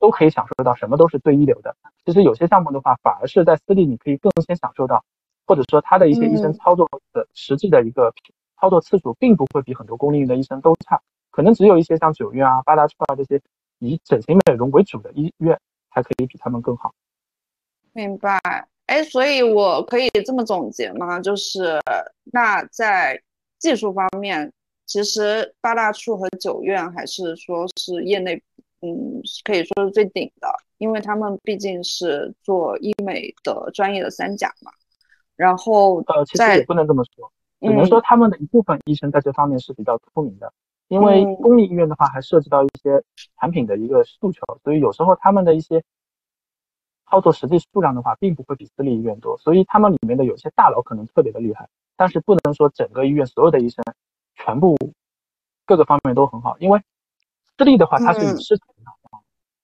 都可以享受到什么都是最一流的。其实有些项目的话，反而是在私立你可以更先享受到，或者说他的一些医生操作的实际的一个操作次数，并不会比很多公立医院的医生都差，可能只有一些像九院啊、八大处啊这些以整形美容为主的医院才可以比他们更好。明白。哎，所以我可以这么总结吗？就是那在技术方面，其实八大处和九院还是说是业内。嗯，可以说是最顶的，因为他们毕竟是做医美的专业的三甲嘛。然后呃，其实也不能这么说，只能说他们的一部分医生在这方面是比较出名的。嗯、因为公立医院的话，还涉及到一些产品的一个诉求，所以有时候他们的一些操作实际数量的话，并不会比私立医院多。所以他们里面的有些大佬可能特别的厉害，但是不能说整个医院所有的医生全部各个方面都很好，因为。私立的话，它是以市场为导向，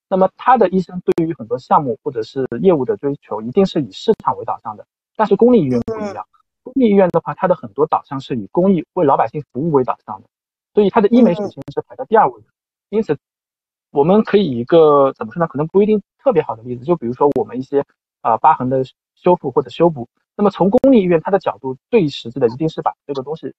那么它的医生对于很多项目或者是业务的追求，一定是以市场为导向的。但是公立医院不一样，公立医院的话，它的很多导向是以公益为老百姓服务为导向的，所以它的医美属性是排在第二位的。因此，我们可以一个怎么说呢？可能不一定特别好的例子，就比如说我们一些啊、呃、疤痕的修复或者修补，那么从公立医院它的角度最实际的一定是把这个东西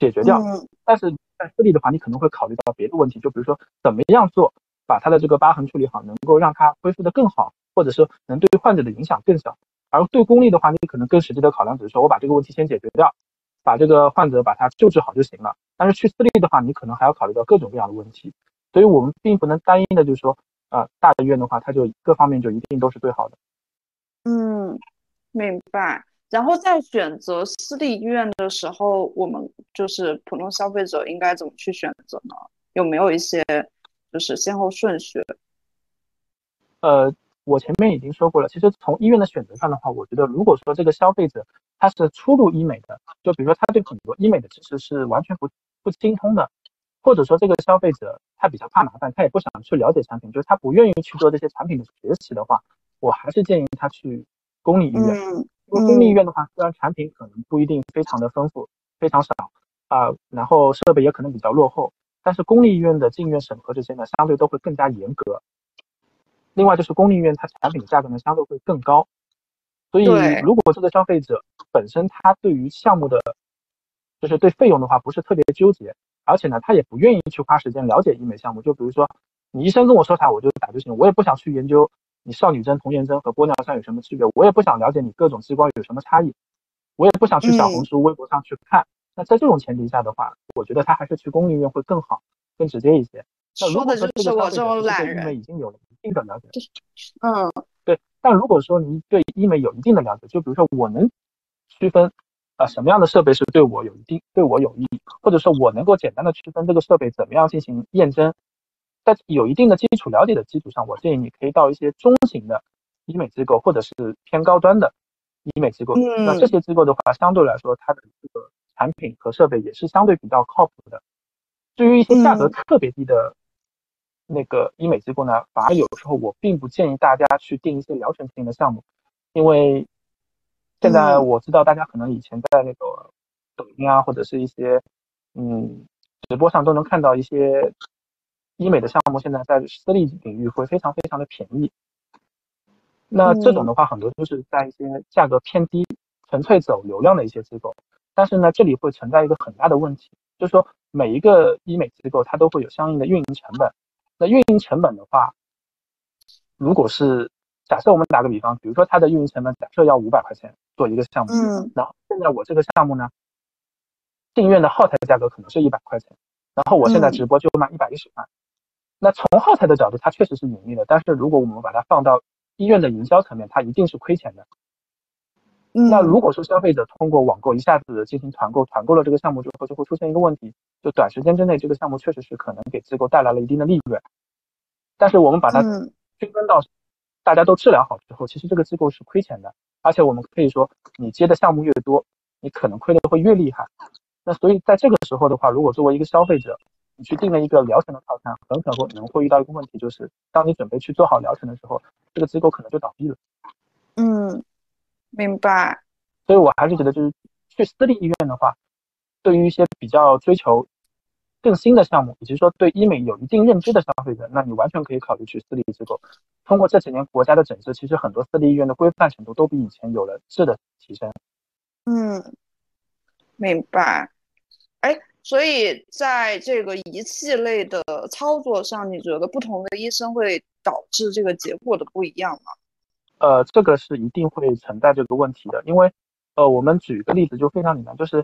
解决掉，但是。在私立的话，你可能会考虑到别的问题，就比如说怎么样做，把他的这个疤痕处理好，能够让他恢复的更好，或者说能对患者的影响更小。而对公立的话，你可能更实际的考量只是说我把这个问题先解决掉，把这个患者把他救治好就行了。但是去私立的话，你可能还要考虑到各种各样的问题。所以我们并不能单一的就是说，呃，大医院的话，它就各方面就一定都是最好的。嗯，明白。然后在选择私立医院的时候，我们就是普通消费者应该怎么去选择呢？有没有一些就是先后顺序？呃，我前面已经说过了，其实从医院的选择上的话，我觉得如果说这个消费者他是初入医美的，就比如说他对很多医美的知识是完全不不精通的，或者说这个消费者他比较怕麻烦，他也不想去了解产品，就是他不愿意去做这些产品的学习的话，我还是建议他去。公立医院。嗯、因为公立医院的话，虽然产品可能不一定非常的丰富，非常少啊、呃，然后设备也可能比较落后，但是公立医院的进院审核这些呢，相对都会更加严格。另外就是公立医院它产品的价格呢相对会更高，所以如果这个消费者本身他对于项目的，就是对费用的话不是特别纠结，而且呢他也不愿意去花时间了解医美项目，就比如说你医生跟我说啥我就打就行，我也不想去研究你少女针、童颜针和玻尿酸有什么区别，我也不想了解你各种激光有什么差异，我也不想去小红书、微博上去看。嗯、那在这种前提下的话，我觉得他还是去公立医院会更好、更直接一些。那如果说这个消费者对医美已经有了一定的了解，嗯，对。但如果说你对医美有一定的了解，就比如说我能区分啊、呃、什么样的设备是对我有一定对我有益，或者说我能够简单的区分这个设备怎么样进行验证，在有一定的基础了解的基础上，我建议你可以到一些中型的医美机构或者是偏高端的医美机构。嗯、那这些机构的话，相对来说它的这个产品和设备也是相对比较靠谱的。至于一些价格特别低的那个医美机构呢，反而有时候我并不建议大家去定一些疗程性的项目，因为现在我知道大家可能以前在那个抖音啊，或者是一些嗯直播上都能看到一些医美的项目，现在在私立领域会非常非常的便宜。那这种的话，很多就是在一些价格偏低、纯粹走流量的一些机构。但是呢，这里会存在一个很大的问题，就是说每一个医美机构它都会有相应的运营成本。那运营成本的话，如果是假设我们打个比方，比如说它的运营成本假设要五百块钱做一个项目，嗯，然后现在我这个项目呢，进院的耗材价格可能是一百块钱，然后我现在直播就卖一百一十块，嗯、那从耗材的角度它确实是盈利的，但是如果我们把它放到医院的营销层面，它一定是亏钱的。嗯、那如果说消费者通过网购一下子进行团购，团购了这个项目之后，就会出现一个问题，就短时间之内这个项目确实是可能给机构带来了一定的利润，但是我们把它均分到大家都治疗好之后，其实这个机构是亏钱的，而且我们可以说你接的项目越多，你可能亏的会越厉害。那所以在这个时候的话，如果作为一个消费者你去定了一个疗程的套餐，很可能会遇到一个问题，就是当你准备去做好疗程的时候，这个机构可能就倒闭了。嗯，明白。所以我还是觉得，就是去私立医院的话，对于一些比较追求更新的项目，以及说对医美有一定认知的消费者，那你完全可以考虑去私立机构。通过这几年国家的整治，其实很多私立医院的规范程度都比以前有了质的提升。嗯，明白。哎，所以在这个仪器类的操作上，你觉得不同的医生会导致这个结果的不一样吗？呃，这个是一定会存在这个问题的，因为，呃，我们举一个例子就非常简单，就是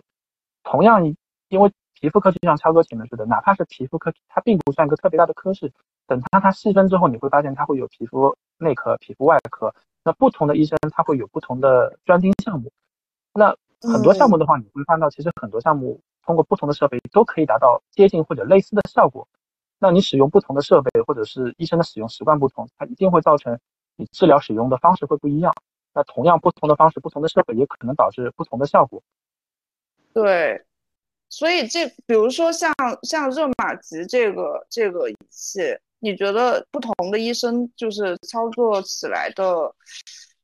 同样一，因为皮肤科就像超哥前面说的，哪怕是皮肤科，它并不算一个特别大的科室，等它它细分之后，你会发现它会有皮肤内科、皮肤外科，那不同的医生他会有不同的专精项目，那很多项目的话，你会看到其实很多项目通过不同的设备都可以达到接近或者类似的效果，那你使用不同的设备或者是医生的使用习惯不同，它一定会造成你治疗使用的方式会不一样，那同样不同的方式、不同的设备也可能导致不同的效果。对，所以这比如说像像热玛吉这个这个仪器，你觉得不同的医生就是操作起来的，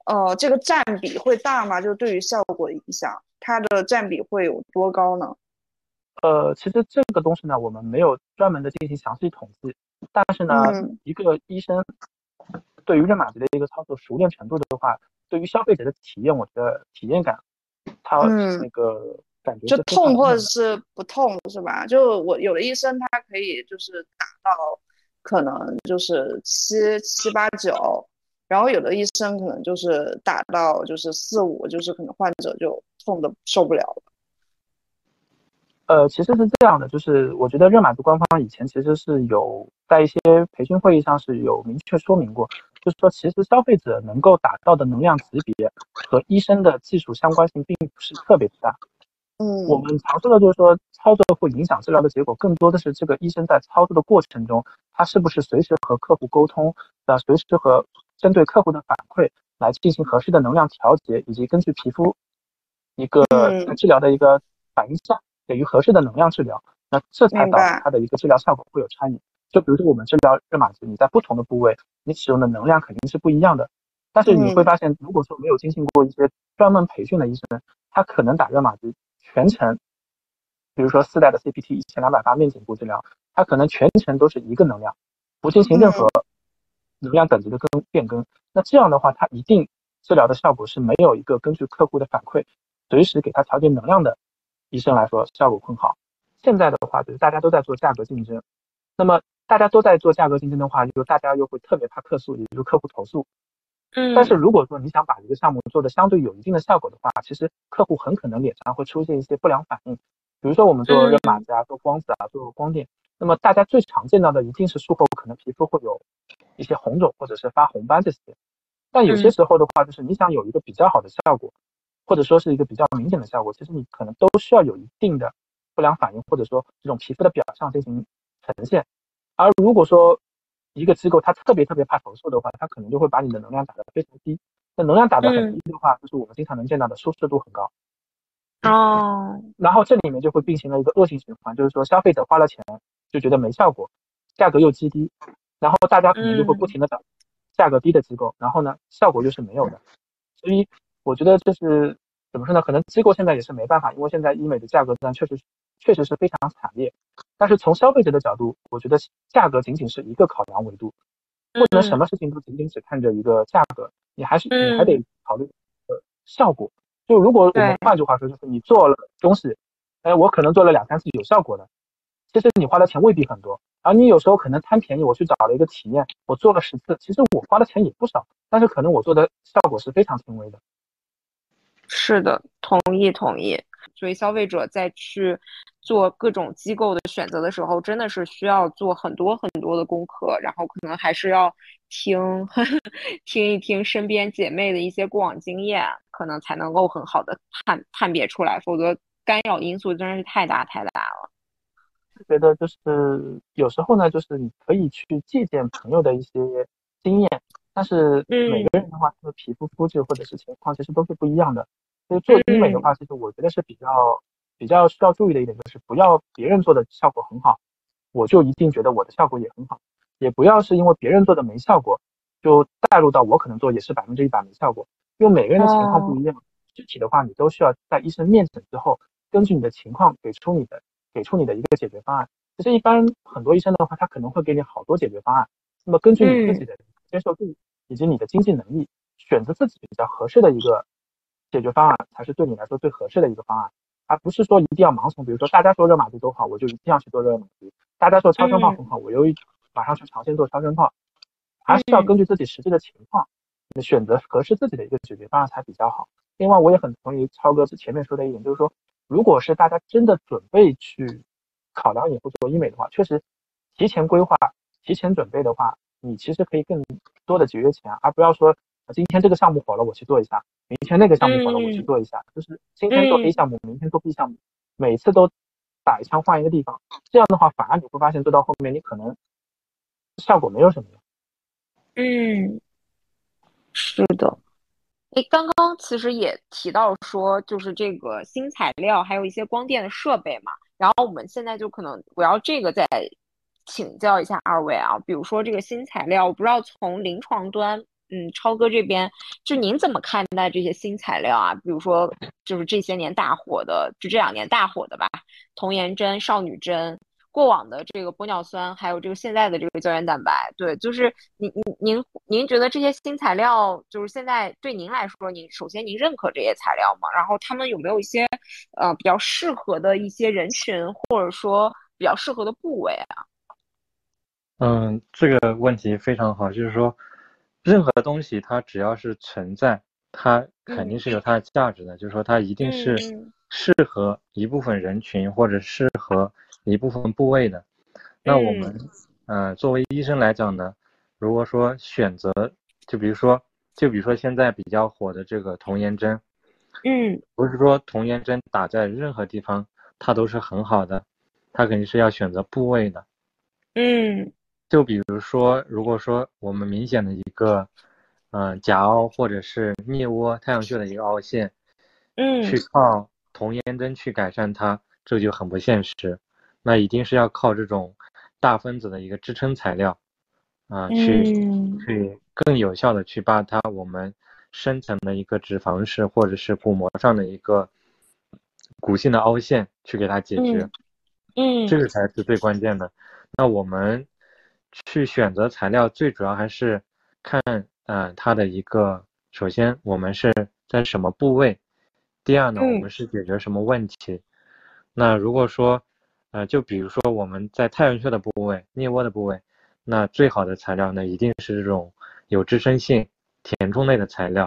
呃，这个占比会大吗？就对于效果的影响，它的占比会有多高呢？呃，其实这个东西呢，我们没有专门的进行详细统计，但是呢，嗯、一个医生对于热玛吉的一个操作熟练程度的话，对于消费者的体验，我觉得体验感，它那个感觉、嗯、就痛或者是不痛是吧？就我有的医生他可以就是打到可能就是七七八九，然后有的医生可能就是打到就是四五，就是可能患者就痛的受不了了。呃，其实是这样的，就是我觉得热玛吉官方以前其实是有在一些培训会议上是有明确说明过，就是说其实消费者能够达到的能量级别和医生的技术相关性并不是特别大。嗯，我们常说的就是说操作会影响治疗的结果，更多的是这个医生在操作的过程中，他是不是随时和客户沟通，呃，随时和针对客户的反馈来进行合适的能量调节，以及根据皮肤一个治疗的一个反应下。嗯，给予合适的能量治疗，那这才导致它的一个治疗效果会有差异。就比如说我们治疗热玛吉，你在不同的部位，你使用的能量肯定是不一样的。但是你会发现，如果说没有经历过一些专门培训的医生，他可能打热玛吉全程，比如说四代的 C P T 一千两百八面颈部治疗，他可能全程都是一个能量，不进行任何能量等级的更变更。那这样的话，他一定治疗的效果是没有一个根据客户的反馈随时给他调节能量的医生来说效果更好。现在的话，就是大家都在做价格竞争，那么大家都在做价格竞争的话，就大家又会特别怕客诉，也就是客户投诉。嗯，但是如果说你想把一个项目做的相对有一定的效果的话，其实客户很可能脸上会出现一些不良反应。比如说我们做热玛吉啊，做光子啊，做光电，那么大家最常见到的一定是术后可能皮肤会有一些红肿或者是发红斑这些。但有些时候的话，就是你想有一个比较好的效果，或者说是一个比较明显的效果，其实你可能都需要有一定的不良反应，或者说这种皮肤的表象进行呈现。而如果说一个机构它特别特别怕投诉的话，它可能就会把你的能量打得非常低。那能量打得很低的话，嗯、就是我们经常能见到的舒适度很高。哦。然后这里面就会并行了一个恶性循环，就是说消费者花了钱就觉得没效果，价格又极低，然后大家可能就会不停的找价格低的机构，嗯、然后呢效果又是没有的。所以我觉得这是怎么说呢？可能机构现在也是没办法，因为现在医美的价格战确实确实是非常惨烈。但是从消费者的角度，我觉得价格仅仅是一个考量维度，不能什么事情都仅仅只看着一个价格，你还是你还得考虑呃效果。就如果我们换句话说，就是你做了东西，哎，我可能做了两三次有效果的，其实你花的钱未必很多，而你有时候可能贪便宜，我去找了一个体验，我做了十次，其实我花的钱也不少，但是可能我做的效果是非常轻微的。是的，同意同意。所以消费者在去做各种机构的选择的时候，真的是需要做很多很多的功课，然后可能还是要听呵呵听一听身边姐妹的一些过往经验，可能才能够很好的判判别出来，否则干扰因素真的是太大太大了。觉得就是有时候呢，就是你可以去借鉴朋友的一些经验，但是每个人的话，他的皮肤肤质或者是情况其实都是不一样的。所以做医美的话，其实我觉得是比较比较需要注意的一点，就是不要别人做的效果很好，我就一定觉得我的效果也很好，也不要是因为别人做的没效果，就带入到我可能做也是百分之一百没效果，因为每个人的情况不一样，具体的话你都需要在医生面诊之后，根据你的情况给出你的给出你的一个解决方案。其实一般很多医生的话，他可能会给你好多解决方案，那么根据你自己的接受度以及你的经济能力，选择自己比较合适的一个解决方案，才是对你来说最合适的一个方案。而不是说一定要盲从，比如说大家说热玛吉都好，我就一定要去做热玛吉；大家说超声炮很好，我又马上去尝鲜做超声炮。还是要根据自己实际的情况，你选择合适自己的一个解决方案才比较好。另外，我也很同意超哥前面说的一点，就是说，如果是大家真的准备去考量以后做医美的话，确实提前规划、提前准备的话，你其实可以更多的节约钱，而不要说今天这个项目火了，我去做一下；明天那个项目火了，我去做一下。嗯、就是今天做 A 项目，嗯、明天做 B 项目，每次都打一枪换一个地方。这样的话，反而你会发现做到后面，你可能效果没有什么用。嗯，是的。哎，刚刚其实也提到说，就是这个新材料，还有一些光电的设备嘛。然后我们现在就可能，我要这个再请教一下二位啊。比如说这个新材料，我不知道从临床端。嗯，超哥这边就您怎么看待这些新材料啊？比如说，就是这些年大火的，就这两年大火的吧，童颜针、少女针，过往的这个玻尿酸，还有这个现在的这个胶原蛋白。对，就是您您您您觉得这些新材料，就是现在对您来说，您首先您认可这些材料吗？然后他们有没有一些呃比较适合的一些人群，或者说比较适合的部位啊？嗯，这个问题非常好，就是说。任何东西它只要是存在，它肯定是有它的价值的，嗯、就是说它一定是适合一部分人群或者适合一部分部位的。那我们呃作为医生来讲呢，如果说选择，就比如说就比如说现在比较火的这个童颜针，嗯，不是说童颜针打在任何地方它都是很好的，它肯定是要选择部位的。嗯。就比如说，如果说我们明显的一个，嗯、呃，假凹或者是颞窝、太阳穴的一个凹陷，嗯，去靠童颜针去改善它，这就很不现实。那一定是要靠这种大分子的一个支撑材料，啊、呃，去去更有效的去把它我们深层的一个脂肪式或者是骨膜上的一个骨性的凹陷去给它解决，嗯，嗯这个才是最关键的。那我们去选择材料，最主要还是看，嗯、呃，它的一个，首先我们是在什么部位，第二呢，我们是解决什么问题。嗯、那如果说，呃，就比如说我们在太阳穴的部位、腋窝的部位，那最好的材料呢，一定是这种有支撑性、填充类的材料，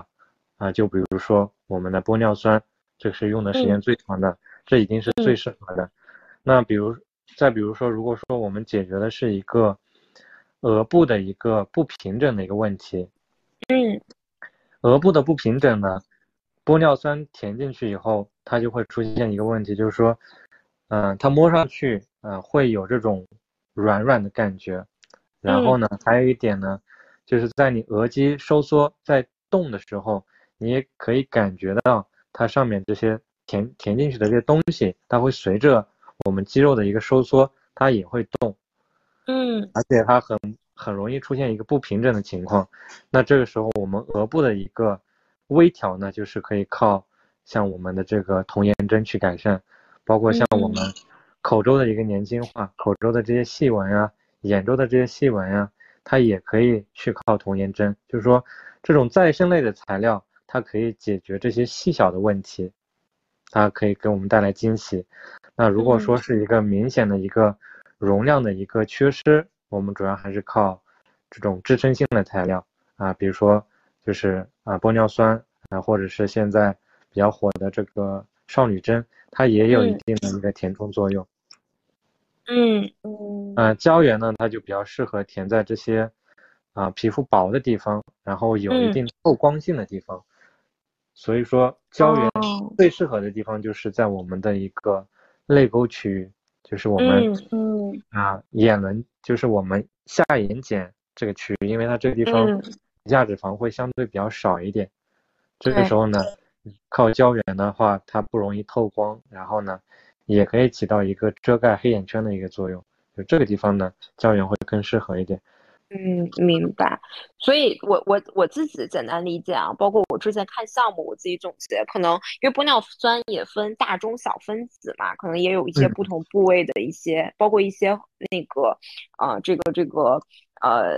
啊、呃，就比如说我们的玻尿酸。这个是用的时间最长的，嗯、这已经是最适合的。嗯、那比如，再比如说，如果说我们解决的是一个额部的一个不平整的一个问题，嗯，额部的不平整呢，玻尿酸填进去以后，它就会出现一个问题，就是说，嗯、呃，它摸上去，嗯、呃，会有这种软软的感觉。然后呢，还有一点呢，就是在你额肌收缩在动的时候，你也可以感觉到。它上面这些填填进去的这些东西，它会随着我们肌肉的一个收缩，它也会动，嗯，而且它很很容易出现一个不平整的情况。那这个时候，我们额部的一个微调呢，就是可以靠像我们的这个童颜针去改善，包括像我们口周的一个年轻化，嗯、口周的这些细纹啊，眼周的这些细纹啊，它也可以去靠童颜针。就是说，这种再生类的材料。它可以解决这些细小的问题，它可以给我们带来惊喜。那如果说是一个明显的一个容量的一个缺失，嗯、我们主要还是靠这种支撑性的材料啊，比如说就是啊玻尿酸啊，或者是现在比较火的这个少女针，它也有一定的一个填充作用。嗯嗯。啊，胶原呢，它就比较适合填在这些啊皮肤薄的地方，然后有一定透光性的地方。嗯所以说，胶原最适合的地方就是在我们的一个泪沟区域，就是我们嗯啊、呃、眼轮，就是我们下眼睑这个区域，因为它这个地方皮下脂肪会相对比较少一点。这个时候呢，靠胶原的话，它不容易透光，然后呢，也可以起到一个遮盖黑眼圈的一个作用。就这个地方呢，胶原会更适合一点。嗯，明白。所以我我我自己简单理解啊，包括我之前看项目，我自己总结，可能因为玻尿酸也分大、中、小分子嘛，可能也有一些不同部位的一些，嗯、包括一些那个，啊、呃，这个这个呃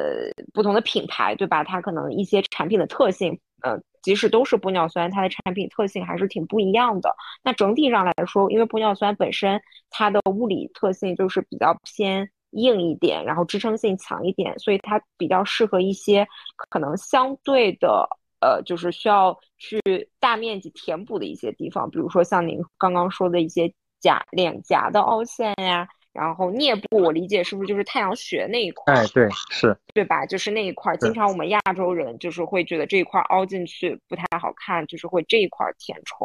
不同的品牌，对吧？它可能一些产品的特性，呃，即使都是玻尿酸，它的产品特性还是挺不一样的。那整体上来说，因为玻尿酸本身它的物理特性就是比较偏。硬一点，然后支撑性强一点，所以它比较适合一些可能相对的，呃，就是需要去大面积填补的一些地方，比如说像您刚刚说的一些颊、脸颊的凹陷呀、啊，然后颞部，我理解是不是就是太阳穴那一块？哎，对，是，对吧？就是那一块，经常我们亚洲人就是会觉得这一块凹进去不太好看，就是会这一块填充。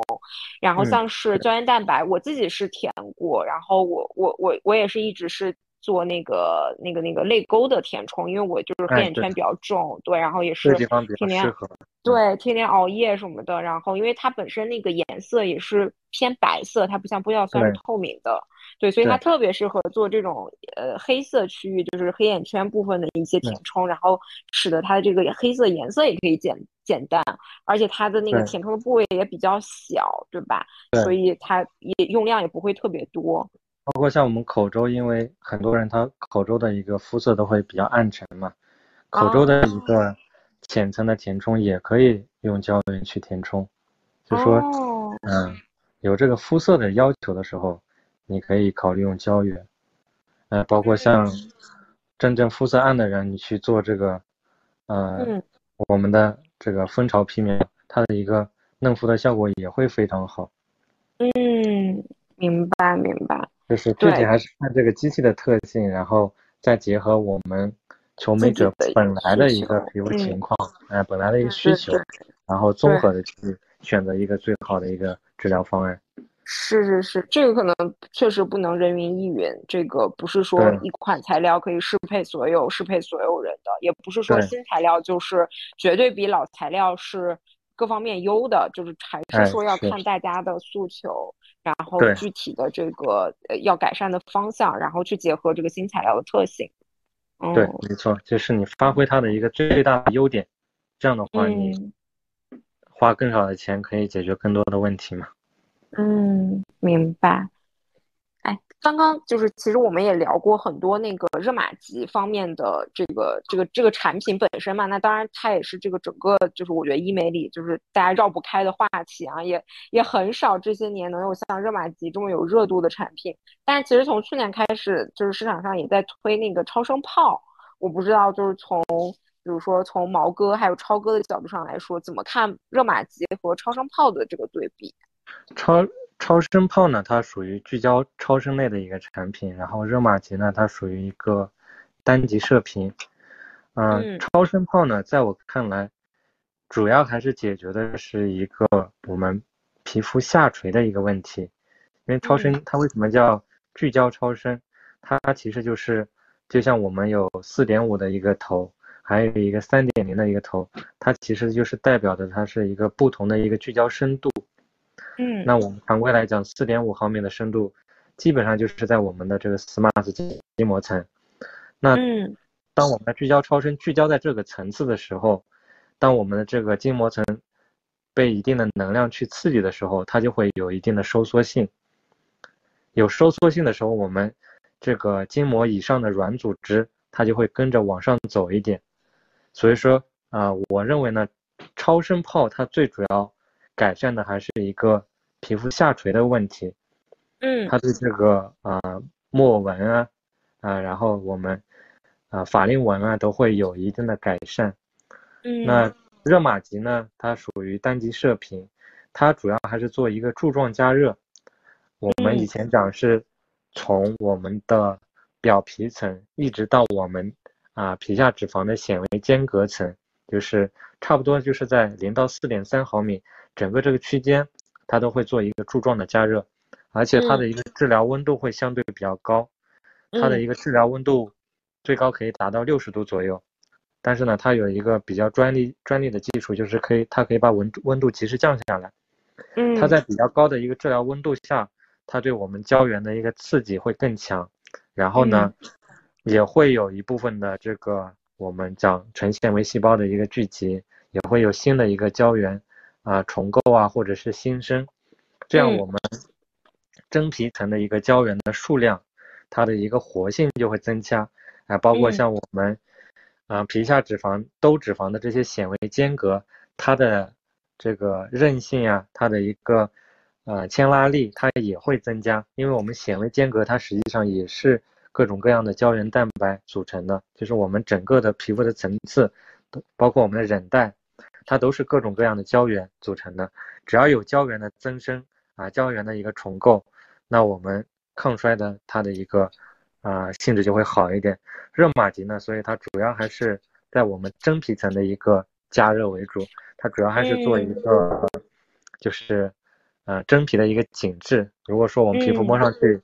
然后像是胶原蛋白，嗯、我自己是填过，然后我我我我也是一直是。做那个那个那个泪沟的填充，因为我就是黑眼圈比较重，哎、对, 对，然后也是天天对天天熬夜什么的，然后因为它本身那个颜色也是偏白色，它不像玻尿酸是透明的，对, 对，所以它特别适合做这种呃黑色区域，就是黑眼圈部分的一些填充，然后使得它的这个黑色颜色也可以减。简单，而且它的那个填充的部位也比较小，对, 对吧？对，所以它也用量也不会特别多。包括像我们口周，因为很多人他口周的一个肤色都会比较暗沉嘛，口周的一个浅层的填充也可以用胶原去填充，就说嗯有这个肤色的要求的时候，你可以考虑用胶原，嗯、呃，包括像真正肤色暗的人，你去做这个，呃，嗯、我们的这个蜂巢皮秒，它的一个嫩肤的效果也会非常好。嗯，明白明白。就是具体还是看这个机器的特性，然后再结合我们求美者本来的一个皮肤情况，嗯、呃，本来的一个需求，嗯、然后综合的去选择一个最好的一个治疗方案。是是是，这个可能确实不能人云亦云，这个不是说一款材料可以适配所有、适配所有人的，也不是说新材料就是绝对比老材料是各方面优的，就是还是说要看大家的诉求。哎然后具体的这个要改善的方向，然后去结合这个新材料的特性。哦、对，没错，就是你发挥它的一个最大的优点，这样的话你花更少的钱可以解决更多的问题嘛。嗯，明白。哎，刚刚就是其实我们也聊过很多那个热玛吉方面的这个这个这个产品本身嘛，那当然它也是这个整个就是我觉得医美里就是大家绕不开的话题啊，也也很少这些年能有像热玛吉这么有热度的产品。但是其实从去年开始，就是市场上也在推那个超声炮，我不知道就是从比如说从毛哥还有超哥的角度上来说，怎么看热玛吉和超声炮的这个对比？超超声炮呢，它属于聚焦超声类的一个产品，然后热玛吉呢，它属于一个单极射频。呃、嗯，超声炮呢，在我看来，主要还是解决的是一个我们皮肤下垂的一个问题。因为超声它为什么叫聚焦超声？它其实就是就像我们有 四点五 的一个头，还有一个 三点零 的一个头，它其实就是代表着它是一个不同的一个聚焦深度。嗯，那我们常规来讲 四点五 毫米的深度基本上就是在我们的这个 smart 筋膜层，那当我们的聚焦超声聚焦在这个层次的时候，当我们的这个筋膜层被一定的能量去刺激的时候，它就会有一定的收缩性，有收缩性的时候，我们这个筋膜以上的软组织它就会跟着往上走一点。所以说啊、呃，我认为呢，超声炮它最主要改善的还是一个皮肤下垂的问题。嗯，它对这个啊、呃、木偶纹啊啊、呃，然后我们啊、呃、法令纹啊都会有一定的改善。嗯，那热玛吉呢，它属于单极射频，它主要还是做一个柱状加热。我们以前讲是从我们的表皮层一直到我们啊、呃、皮下脂肪的显微间隔层，就是差不多就是在零到四点三毫米。整个这个区间它都会做一个柱状的加热，而且它的一个治疗温度会相对比较高、嗯、它的一个治疗温度最高可以达到六十度左右，但是呢它有一个比较专利专利的技术，就是可以它可以把温温度及时降下来。嗯，它在比较高的一个治疗温度下，它对我们胶原的一个刺激会更强，然后呢、嗯、也会有一部分的这个我们讲成纤维细胞的一个聚集，也会有新的一个胶原啊，重构啊，或者是新生，这样我们真皮层的一个胶原的数量，它的一个活性就会增加啊、呃，包括像我们啊、呃、皮下脂肪、兜脂肪的这些显微间隔，它的这个韧性啊，它的一个呃牵拉力，它也会增加，因为我们显微间隔它实际上也是各种各样的胶原蛋白组成的，就是我们整个的皮肤的层次，包括我们的韧带。它都是各种各样的胶原组成的，只要有胶原的增生啊，胶原的一个重构，那我们抗衰的它的一个啊、呃、性质就会好一点。热玛吉呢，所以它主要还是在我们真皮层的一个加热为主，它主要还是做一个、嗯、就是呃真皮的一个紧致。如果说我们皮肤摸上去、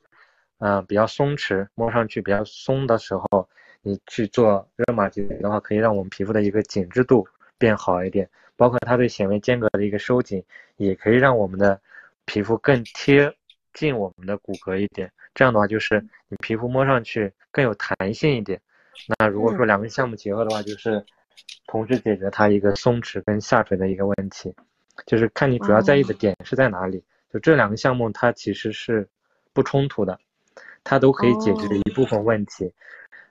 嗯、呃比较松弛，摸上去比较松的时候，你去做热玛吉的话，可以让我们皮肤的一个紧致度变好一点，包括它对显微间隔的一个收紧，也可以让我们的皮肤更贴近我们的骨骼一点，这样的话就是你皮肤摸上去更有弹性一点。那如果说两个项目结合的话，就是同时解决它一个松弛跟下垂的一个问题，就是看你主要在意的点是在哪里、哦、就这两个项目它其实是不冲突的，它都可以解决一部分问题、哦、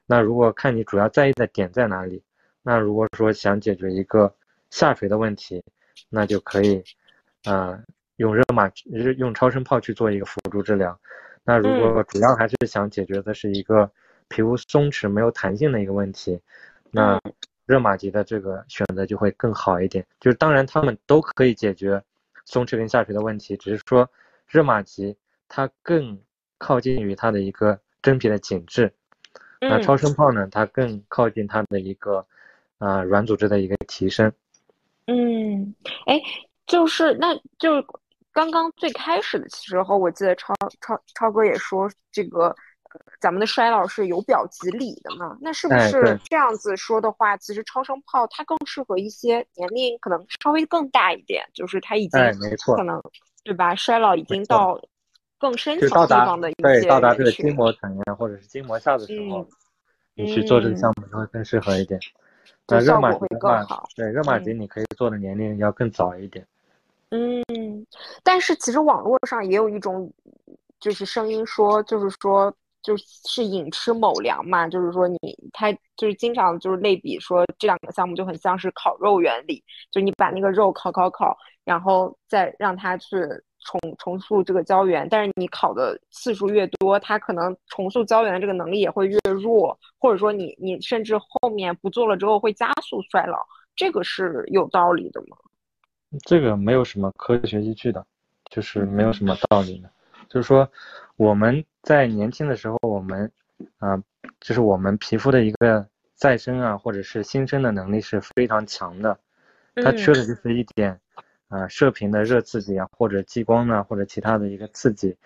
那如果看你主要在意的点在哪里，那如果说想解决一个下垂的问题，那就可以啊、呃、用热玛用超声炮去做一个辅助治疗。那如果主要还是想解决的是一个皮肤松弛没有弹性的一个问题，那热玛吉的这个选择就会更好一点。就是当然他们都可以解决松弛跟下垂的问题，只是说热玛吉它更靠近于它的一个真皮的紧致，那超声炮呢它更靠近它的一个啊、呃，软组织的一个提升。嗯，哎，就是那就刚刚最开始的时候，我记得超超超哥也说，这个咱们的衰老是由表及里的嘛。那是不是这样子说的话，哎、其实超声炮它更适合一些年龄可能稍微更大一点，就是它已经可能、哎、对吧？衰老已经到更深层地方的一些，对，到达这个筋膜层呀，或者是筋膜下的时候。嗯你去做这个项目就会更适合一点。那热玛吉的话，对热玛吉你可以做的年龄要更早一点。嗯，但是其实网络上也有一种就是声音说，就是说就是寅吃卯粮嘛，就是说你他就是经常就是类比说这两个项目就很像是烤肉原理，就你把那个肉烤烤烤，然后再让它去。重重塑这个胶原，但是你烤的次数越多，它可能重塑胶原的这个能力也会越弱，或者说你你甚至后面不做了之后会加速衰老，这个是有道理的吗？这个没有什么科学依据的，就是没有什么道理的。就是说我们在年轻的时候，我们啊、呃，就是我们皮肤的一个再生啊，或者是新生的能力是非常强的，它缺的就是一点。嗯啊，射频的热刺激啊，或者激光呢、啊，或者其他的一个刺激，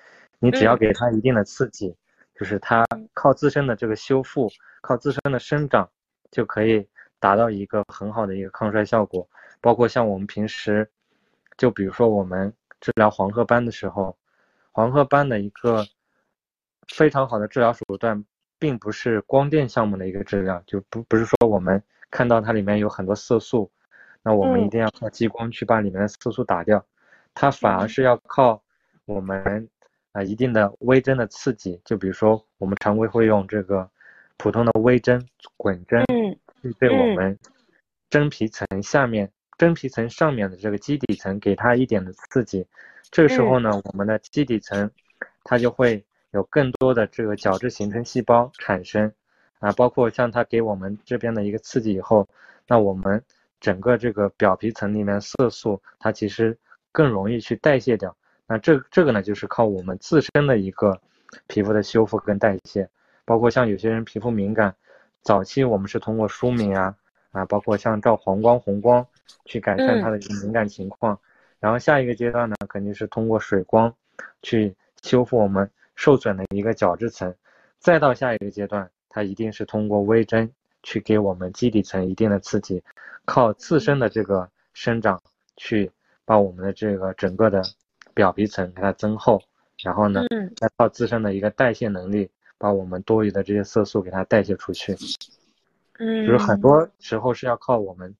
你只要给它一定的刺激，嗯、就是它靠自身的这个修复，靠自身的生长，就可以达到一个很好的一个抗衰效果。包括像我们平时，就比如说我们治疗黄褐斑的时候，黄褐斑的一个非常好的治疗手段，并不是光电项目的一个治疗，就不不是说我们看到它里面有很多色素。那我们一定要靠激光去把里面的色素打掉，它反而是要靠我们啊、呃、一定的微针的刺激，就比如说我们常规会用这个普通的微针、滚针，去对我们真皮层下面、真皮层上面的这个基底层给它一点的刺激，这个时候呢，我们的基底层它就会有更多的这个角质形成细胞产生啊，包括像它给我们这边的一个刺激以后，那我们。整个这个表皮层里面色素，它其实更容易去代谢掉。那这这个呢，就是靠我们自身的一个皮肤的修复跟代谢。包括像有些人皮肤敏感，早期我们是通过舒敏啊啊，包括像照黄光、红光去改善它的一个敏感情况。嗯、然后下一个阶段呢，肯定是通过水光去修复我们受损的一个角质层。再到下一个阶段，它一定是通过微针。去给我们基底层一定的刺激，靠自身的这个生长去把我们的这个整个的表皮层给它增厚，然后呢，再靠自身的一个代谢能力，把我们多余的这些色素给它代谢出去。嗯，就是很多时候是要靠我们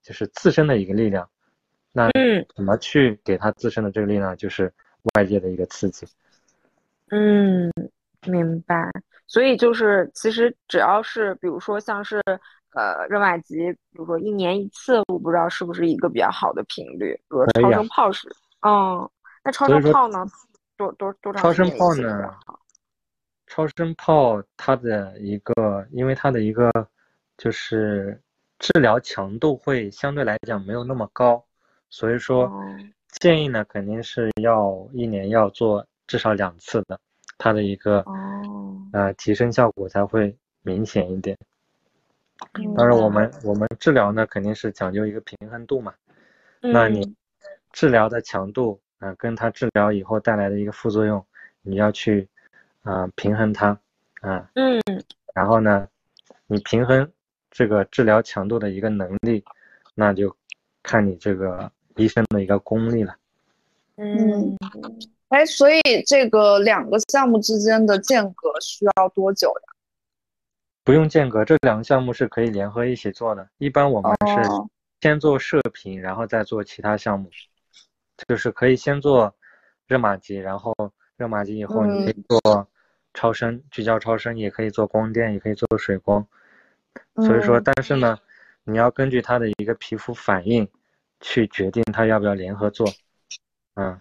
就是自身的一个力量。那怎么去给它自身的这个力量，就是外界的一个刺激。嗯。明白，所以就是其实只要是比如说像是呃热玛吉，比如说一年一次，我不知道是不是一个比较好的频率，比如超声炮是，嗯，那超声炮呢？多多多长时间？超声炮呢？超声炮它的一个，因为它的一个就是治疗强度会相对来讲没有那么高，所以说建议呢肯定是要一年要做至少两次的。它的一个呃提升效果才会明显一点。当然，我们我们治疗呢肯定是讲究一个平衡度嘛。那你治疗的强度啊、呃，跟它治疗以后带来的一个副作用，你要去啊、呃、平衡它啊。嗯、呃。然后呢，你平衡这个治疗强度的一个能力，那就看你这个医生的一个功力了。嗯。哎，所以这个两个项目之间的间隔需要多久呀？不用间隔，这两个项目是可以联合一起做的。一般我们是先做射频，哦、然后再做其他项目，就是可以先做热玛吉，然后热玛吉以后你可以做超声、嗯、聚焦超声，也可以做光电，也可以做水光。所以说，但是呢，你要根据他的一个皮肤反应去决定他要不要联合做，嗯。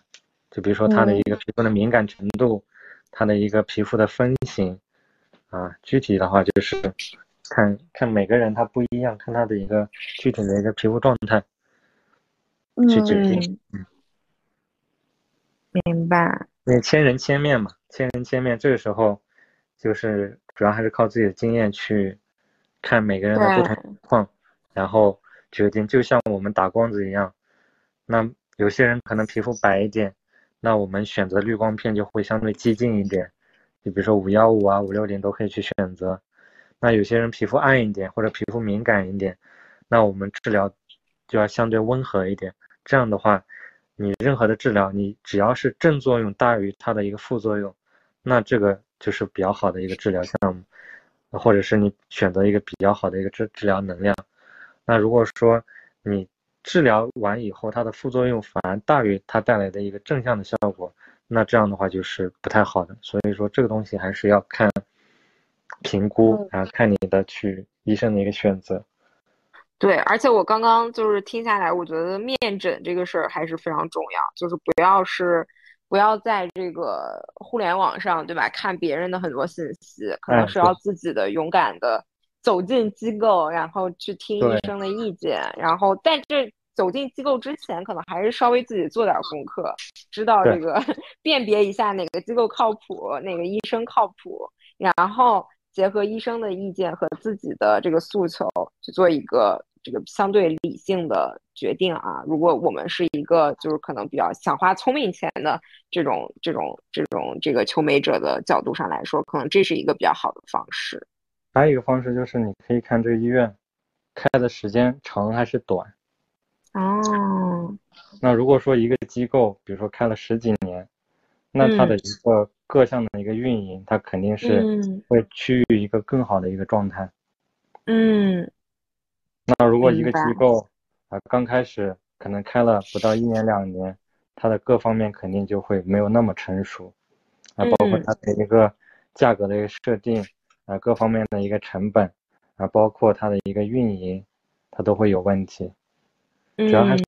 就比如说它的一个皮肤的敏感程度，嗯、它的一个皮肤的分型，啊，具体的话就是看看每个人它不一样，看它的一个具体的一个皮肤状态去决定。嗯，明白。那千人千面嘛，千人千面，这个时候就是主要还是靠自己的经验去看每个人的不同情况，然后决定。就像我们打光子一样，那有些人可能皮肤白一点。那我们选择滤光片就会相对激进一点，就比如说五一五啊、五六零都可以去选择。那有些人皮肤暗一点或者皮肤敏感一点，那我们治疗就要相对温和一点。这样的话，你任何的治疗，你只要是正作用大于它的一个副作用，那这个就是比较好的一个治疗项目。或者是你选择一个比较好的一个治治疗能量。那如果说你治疗完以后，它的副作用反而大于它带来的一个正向的效果，那这样的话就是不太好的。所以说这个东西还是要看评估，然后看你的去医生的一个选择。对，而且我刚刚就是听下来，我觉得面诊这个事儿还是非常重要，就是不要是不要在这个互联网上，对吧？看别人的很多信息，可能是要自己的勇敢的走进机构，然后去听医生的意见，然后在这走进机构之前，可能还是稍微自己做点功课，知道这个辨别一下哪个机构靠谱，哪个医生靠谱，然后结合医生的意见和自己的这个诉求去做一个这个相对理性的决定啊。如果我们是一个就是可能比较想花聪明钱的这种这种这种这个求美者的角度上来说，可能这是一个比较好的方式。还有一个方式就是你可以看这个医院开的时间长还是短。哦。那如果说一个机构，比如说开了十几年，那它的一个各项的一个运营，嗯、它肯定是会趋于一个更好的一个状态。嗯。那如果一个机构啊刚开始可能开了不到一年两年，它的各方面肯定就会没有那么成熟啊，包括它的一个价格的一个设定啊，各方面的一个成本啊，包括它的一个运营，它都会有问题。主要还是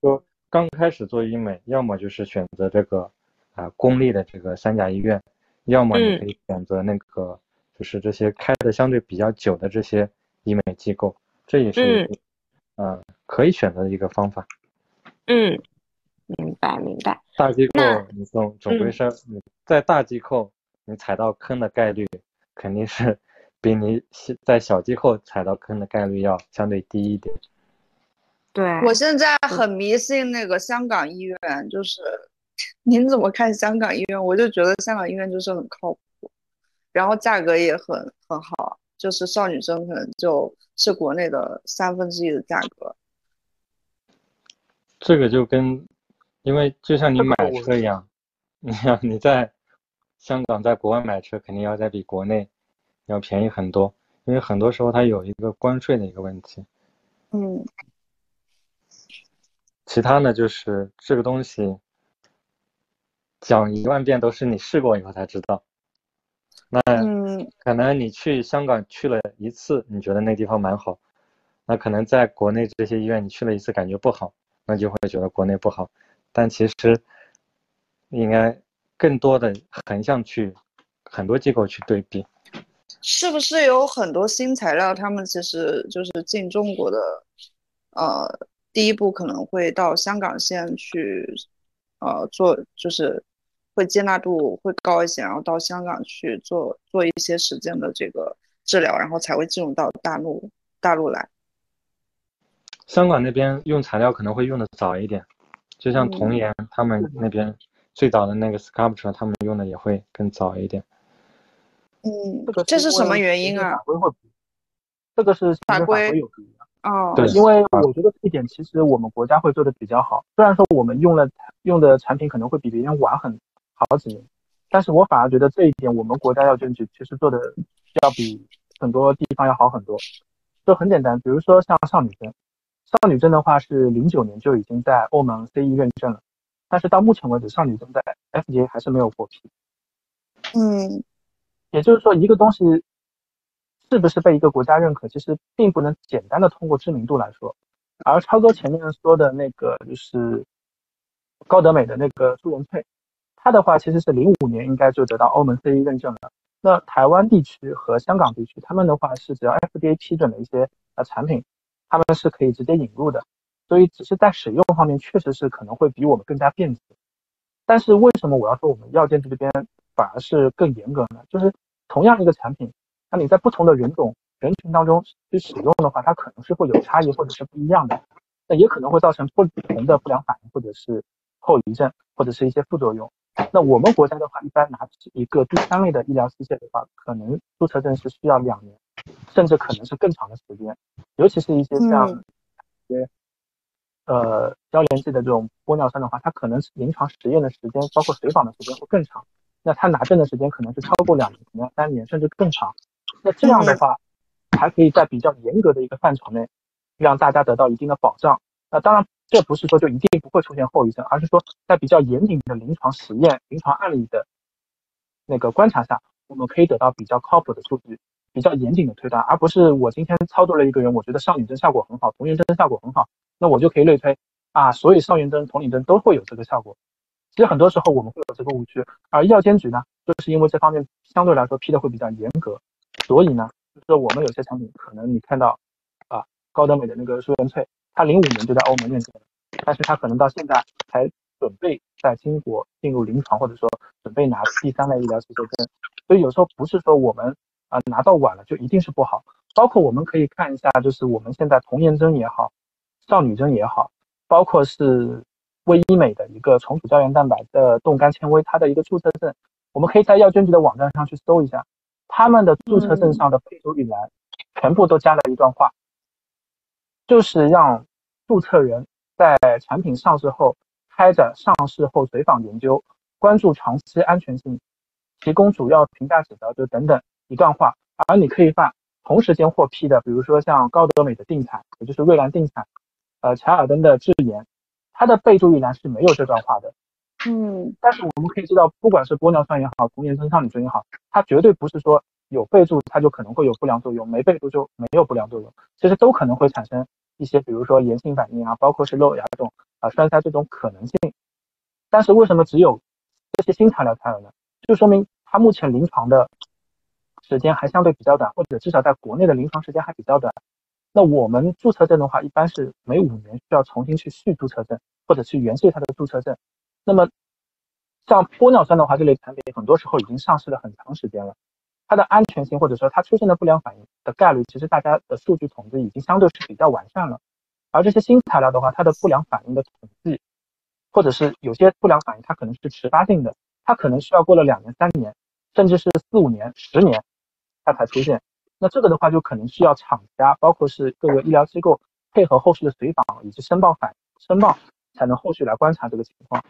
说刚开始做医美，要么就是选择这个。啊，公立的这个三甲医院，要么你可以选择那个，就是这些开的相对比较久的这些医美机构，这也是一个、嗯呃、可以选择的一个方法。嗯，明白明白。大机构你总总归是、嗯、在大机构你踩到坑的概率肯定是比你在小机构踩到坑的概率要相对低一点。对，我现在很迷信那个香港医院，就是。您怎么看香港医院？我就觉得香港医院就是很靠谱，然后价格也很很好，就是少女针可能就是国内的三分之一的价格。这个就跟，因为就像你买车一样，你像你在香港在国外买车，肯定要再比国内要便宜很多，因为很多时候它有一个关税的一个问题。嗯。其他呢，就是这个东西。讲一万遍都是你试过以后才知道，那可能你去香港去了一次，你觉得那地方蛮好，那可能在国内这些医院你去了一次感觉不好，那就会觉得国内不好，但其实应该更多的横向去很多机构去对比。是不是有很多新材料，他们其实就是进中国的，呃，第一步可能会到香港先去。呃，做就是会接纳度会高一些，然后到香港去做做一些实践的这个治疗，然后才会进入到大陆大陆来。香港那边用材料可能会用的早一点，就像童颜、嗯、他们那边最早的那个 sculpture， 他们用的也会更早一点。嗯，这是什么原因啊？这个是法规有什么？哦，对，因为我觉得这一点其实我们国家会做的比较好，虽然说我们用了用的产品可能会比别人晚很好几年，但是我反而觉得这一点我们国家要争取，其实做的要比很多地方要好很多。这很简单，比如说像少女针，少女针的话是零九年就已经在欧盟 C E 认证了，但是到目前为止少女针在 F D A 还是没有获批。嗯，也就是说一个东西。是不是被一个国家认可，其实并不能简单的通过知名度来说。而超哥前面说的那个就是高德美的那个朱元翠，他的话其实是零五年应该就得到欧盟 C E 认证了。那台湾地区和香港地区，他们的话是只要 F D A 批准了一些呃产品，他们是可以直接引入的。所以只是在使用方面，确实是可能会比我们更加便捷。但是为什么我要说我们药监局这边反而是更严格呢？就是同样一个产品。那你在不同的人种人群当中去使用的话，它可能是会有差异或者是不一样的，那也可能会造成不同的不良反应或者是后遗症或者是一些副作用。那我们国家的话，一般拿一个第三类的医疗器械的话，可能注册证是需要两年，甚至可能是更长的时间，尤其是一些像一些、嗯、呃消炎剂的这种玻尿酸的话，它可能临床实验的时间包括随访的时间会更长，那它拿证的时间可能是超过两年、三年甚至更长。那这样的话，还可以在比较严格的一个范畴内，让大家得到一定的保障。那当然，这不是说就一定不会出现后遗症，而是说在比较严谨的临床实验、临床案例的那个观察下，我们可以得到比较靠谱的数据，比较严谨的推断，而不是我今天操作了一个人，我觉得上远征效果很好，同源征效果很好，那我就可以类推啊，所以上远征、同源征都会有这个效果。其实很多时候我们会有这个误区，而药监局呢，就是因为这方面相对来说批的会比较严格，所以呢，就是我们有些产品可能你看到啊，高德美的那个舒元萃，它零五年就在欧盟认证了，但是它可能到现在才准备在中国进入临床，或者说准备拿第三类医疗许可证。所以有时候不是说我们啊拿到晚了就一定是不好，包括我们可以看一下，就是我们现在童颜针也好，少女针也好，包括是微医美的一个重组胶原蛋白的冻干纤维，它的一个注册证，我们可以在药监局的网站上去搜一下，他们的注册证上的配属语栏、嗯、全部都加了一段话，就是让注册人在产品上市后开展上市后随访研究，关注长期安全性，提供主要评价指标，就等等一段话。而你可以发同时间获批的，比如说像高德美的定产，也就是瑞兰定产，呃，柴尔登的智妍，它的备注一栏是没有这段话的，嗯，但是我们可以知道，不管是玻尿酸也好，童颜针、少女针也好，它绝对不是说有备注它就可能会有不良作用，没备注就没有不良作用，其实都可能会产生一些，比如说炎性反应啊，包括是漏牙这种啊、栓塞这种可能性。但是为什么只有这些新材料才有呢？就说明它目前临床的时间还相对比较短，或者至少在国内的临床时间还比较短。那我们注册证的话，一般是每五年需要重新去续注册证，或者去延续它的注册证。那么，像玻尿酸的话，这类产品很多时候已经上市了很长时间了，它的安全性或者说它出现的不良反应的概率，其实大家的数据统计已经相对是比较完善了。而这些新材料的话，它的不良反应的统计，或者是有些不良反应它可能是迟发性的，它可能需要过了两年、三年，甚至是四五年、十年，它才出现。那这个的话，就可能需要厂家，包括是各个医疗机构配合后续的随访以及申报反申报，才能后续来观察这个情况。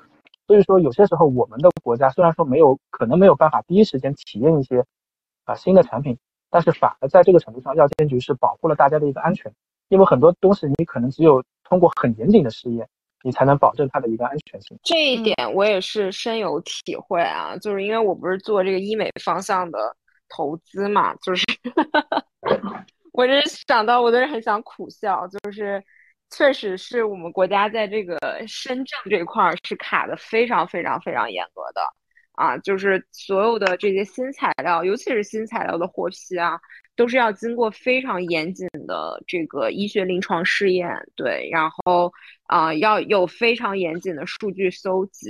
所以说，有些时候我们的国家虽然说没有可能没有办法第一时间体验一些啊、呃、新的产品，但是反而在这个程度上，药监局是保护了大家的一个安全，因为很多东西你可能只有通过很严谨的试验，你才能保证它的一个安全性。这一点我也是深有体会啊，就是因为我不是做这个医美方向的投资嘛，就是我真是想到我都是很想苦笑，就是确实是我们国家在这个深圳这块是卡的非常非常非常严格的啊，就是所有的这些新材料，尤其是新材料的获批啊，都是要经过非常严谨的这个医学临床试验，对，然后啊、呃、要有非常严谨的数据搜集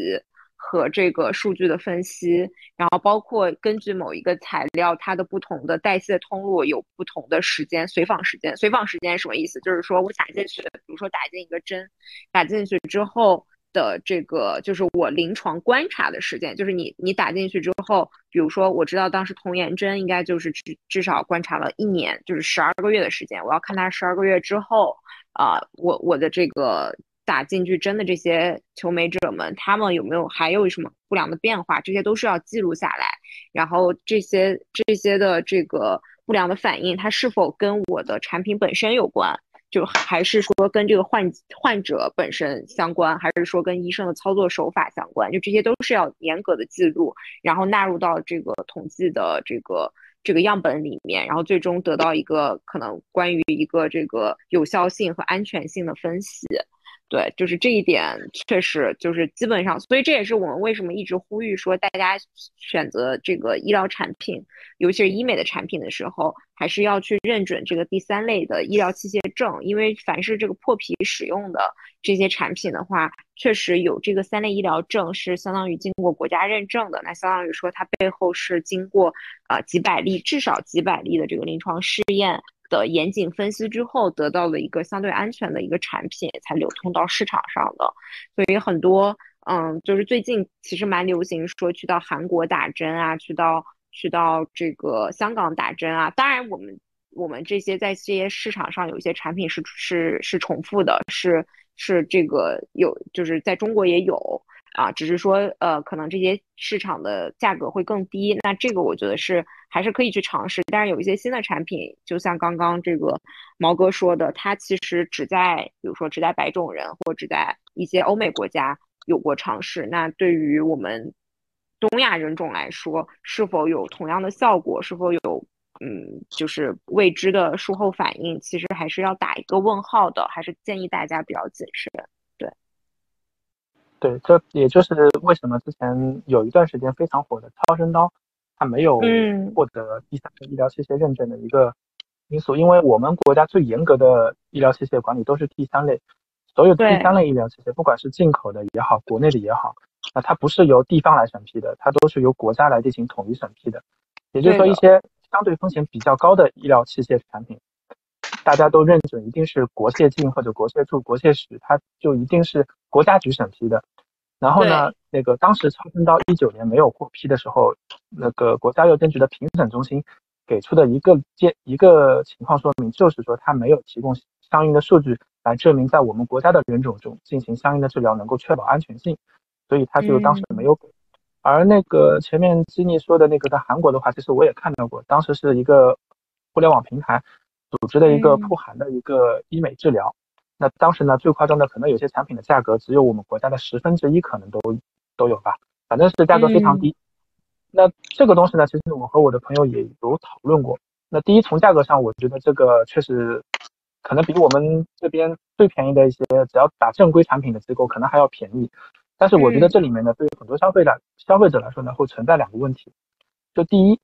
和这个数据的分析，然后包括根据某一个材料它的不同的代谢通路有不同的时间随访时间。随访时间是什么意思？就是说我打进去，比如说打进一个针，打进去之后的这个就是我临床观察的时间，就是你你打进去之后，比如说我知道当时童颜针应该就是至至少观察了一年，就是十二个月的时间，我要看它十二个月之后啊、呃，我我的这个打进去针的这些求美者们，他们有没有还有什么不良的变化，这些都是要记录下来，然后这些这些的这个不良的反应它是否跟我的产品本身有关，就还是说跟这个患患者本身相关，还是说跟医生的操作手法相关，就这些都是要严格的记录，然后纳入到这个统计的这个这个样本里面，然后最终得到一个可能关于一个这个有效性和安全性的分析。对，就是这一点确实就是基本上，所以这也是我们为什么一直呼吁说大家选择这个医疗产品，尤其是医美的产品的时候，还是要去认准这个第三类的医疗器械证，因为凡是这个破皮使用的这些产品的话，确实有这个三类医疗证是相当于经过国家认证的，那相当于说它背后是经过呃几百例至少几百例的这个临床试验的严谨分析之后得到了一个相对安全的一个产品才流通到市场上的。所以很多嗯，就是最近其实蛮流行说去到韩国打针啊，去到去到这个香港打针啊，当然我们我们这些在这些市场上有一些产品是是是重复的，是是这个有就是在中国也有啊，只是说呃，可能这些市场的价格会更低。那这个我觉得是还是可以去尝试，但是有一些新的产品，就像刚刚这个毛哥说的，它其实只在比如说只在白种人或只在一些欧美国家有过尝试。那对于我们东亚人种来说，是否有同样的效果，是否有嗯，就是未知的术后反应，其实还是要打一个问号的，还是建议大家比较谨慎。对，这也就是为什么之前有一段时间非常火的超声刀，它没有获得第三方医疗器械认证的一个因素，因为我们国家最严格的医疗器械管理都是第三类，所有第三类医疗器械，不管是进口的也好，国内的也好，那它不是由地方来审批的，它都是由国家来进行统一审批的。也就是说，一些相对风险比较高的医疗器械产品，大家都认准一定是国械进或者国械驻、国械使，它就一定是国家局审批的。然后呢，那个当时超声刀一九年没有获批的时候，那个国家药监局的评审中心给出的一个一个情况说明，就是说它没有提供相应的数据来证明在我们国家的人种中进行相应的治疗能够确保安全性，所以它就当时没有给。嗯、而那个前面Gina说的那个在韩国的话，其实我也看到过，当时是一个互联网平台组织的一个铺韩的一个医美治疗，那当时呢，最夸张的可能有些产品的价格只有我们国家的十分之一，可能都都有吧，反正是价格非常低。嗯、那这个东西呢，其实我和我的朋友也有讨论过。那第一，从价格上，我觉得这个确实可能比我们这边最便宜的一些只要打正规产品的机构可能还要便宜。但是我觉得这里面呢，对于很多消费者消费者来说呢，会存在两个问题。就第一，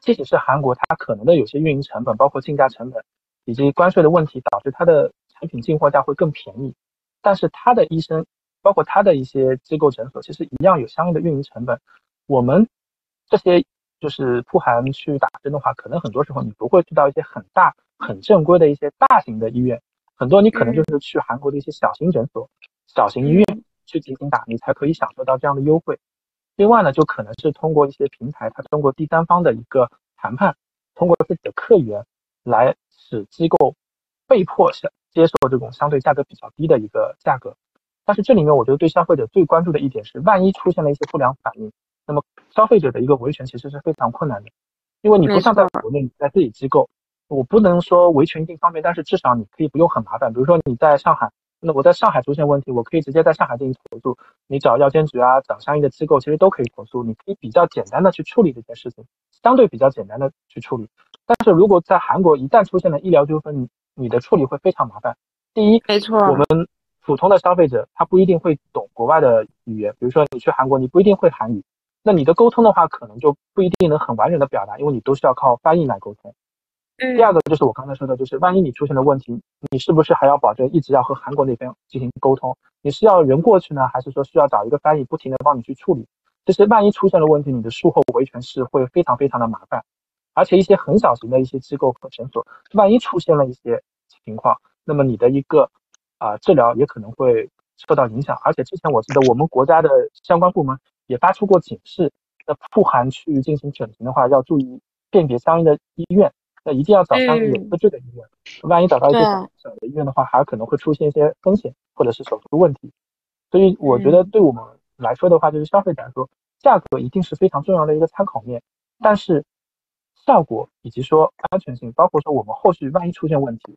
即使是韩国，它可能的有些运营成本，包括进价成本以及关税的问题，导致它的产品进货价会更便宜，但是它的医生，包括它的一些机构诊所，其实一样有相应的运营成本。我们这些就是铺韩去打针的话，可能很多时候你不会去到一些很大、很正规的一些大型的医院，很多你可能就是去韩国的一些小型诊所、小型医院去进行打，你才可以享受到这样的优惠。另外呢，就可能是通过一些平台，它通过第三方的一个谈判，通过自己的客源来使机构被迫接受这种相对价格比较低的一个价格。但是这里面我觉得对消费者最关注的一点是，万一出现了一些不良反应，那么消费者的一个维权其实是非常困难的，因为你不像在国内，你在自己机构，我不能说维权一定方便，但是至少你可以不用很麻烦。比如说你在上海，那我在上海出现问题，我可以直接在上海进行投诉，你找药监局啊，找相应的机构，其实都可以投诉，你可以比较简单的去处理这件事情，相对比较简单的去处理。但是如果在韩国一旦出现了医疗纠纷，你你的处理会非常麻烦。第一，没错，我们普通的消费者他不一定会懂国外的语言，比如说你去韩国，你不一定会韩语，那你的沟通的话，可能就不一定能很完整的表达，因为你都需要靠翻译来沟通。第二个就是我刚才说的，就是万一你出现了问题，你是不是还要保证一直要和韩国那边进行沟通？你是要人过去呢，还是说需要找一个翻译不停的帮你去处理？其实万一出现了问题，你的术后维权是会非常非常的麻烦。而且一些很小型的一些机构和诊所，万一出现了一些情况，那么你的一个啊、呃、治疗也可能会受到影响。而且之前我记得我们国家的相关部门也发出过警示，那铺韩去进行诊停的话，要注意辨别相应的医院。那一定要找相应有资质的医院，嗯、万一找到一些小的医院的话，还可能会出现一些风险或者是手术问题。所以我觉得对我们来说的话，就是消费者来说，价格一定是非常重要的一个参考面，但是效果以及说安全性，包括说我们后续万一出现问题，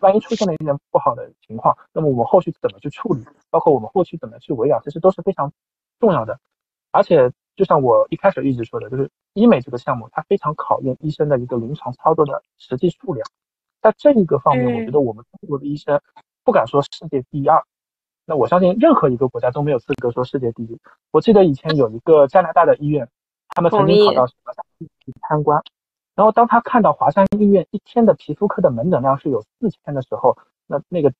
万一出现了一点不好的情况，那么我们后续怎么去处理，包括我们后续怎么去围绕，其实都是非常重要的。而且就像我一开始一直说的，就是医美这个项目，它非常考验医生的一个临床操作的实际数量。在这一个方面，我觉得我们中国的医生不敢说世界第二，那我相信任何一个国家都没有资格说世界第一。我记得以前有一个加拿大的医院，他们曾经跑到华山医院参观，然后当他看到华山医院一天的皮肤科的门诊量是有四千的时候，那那个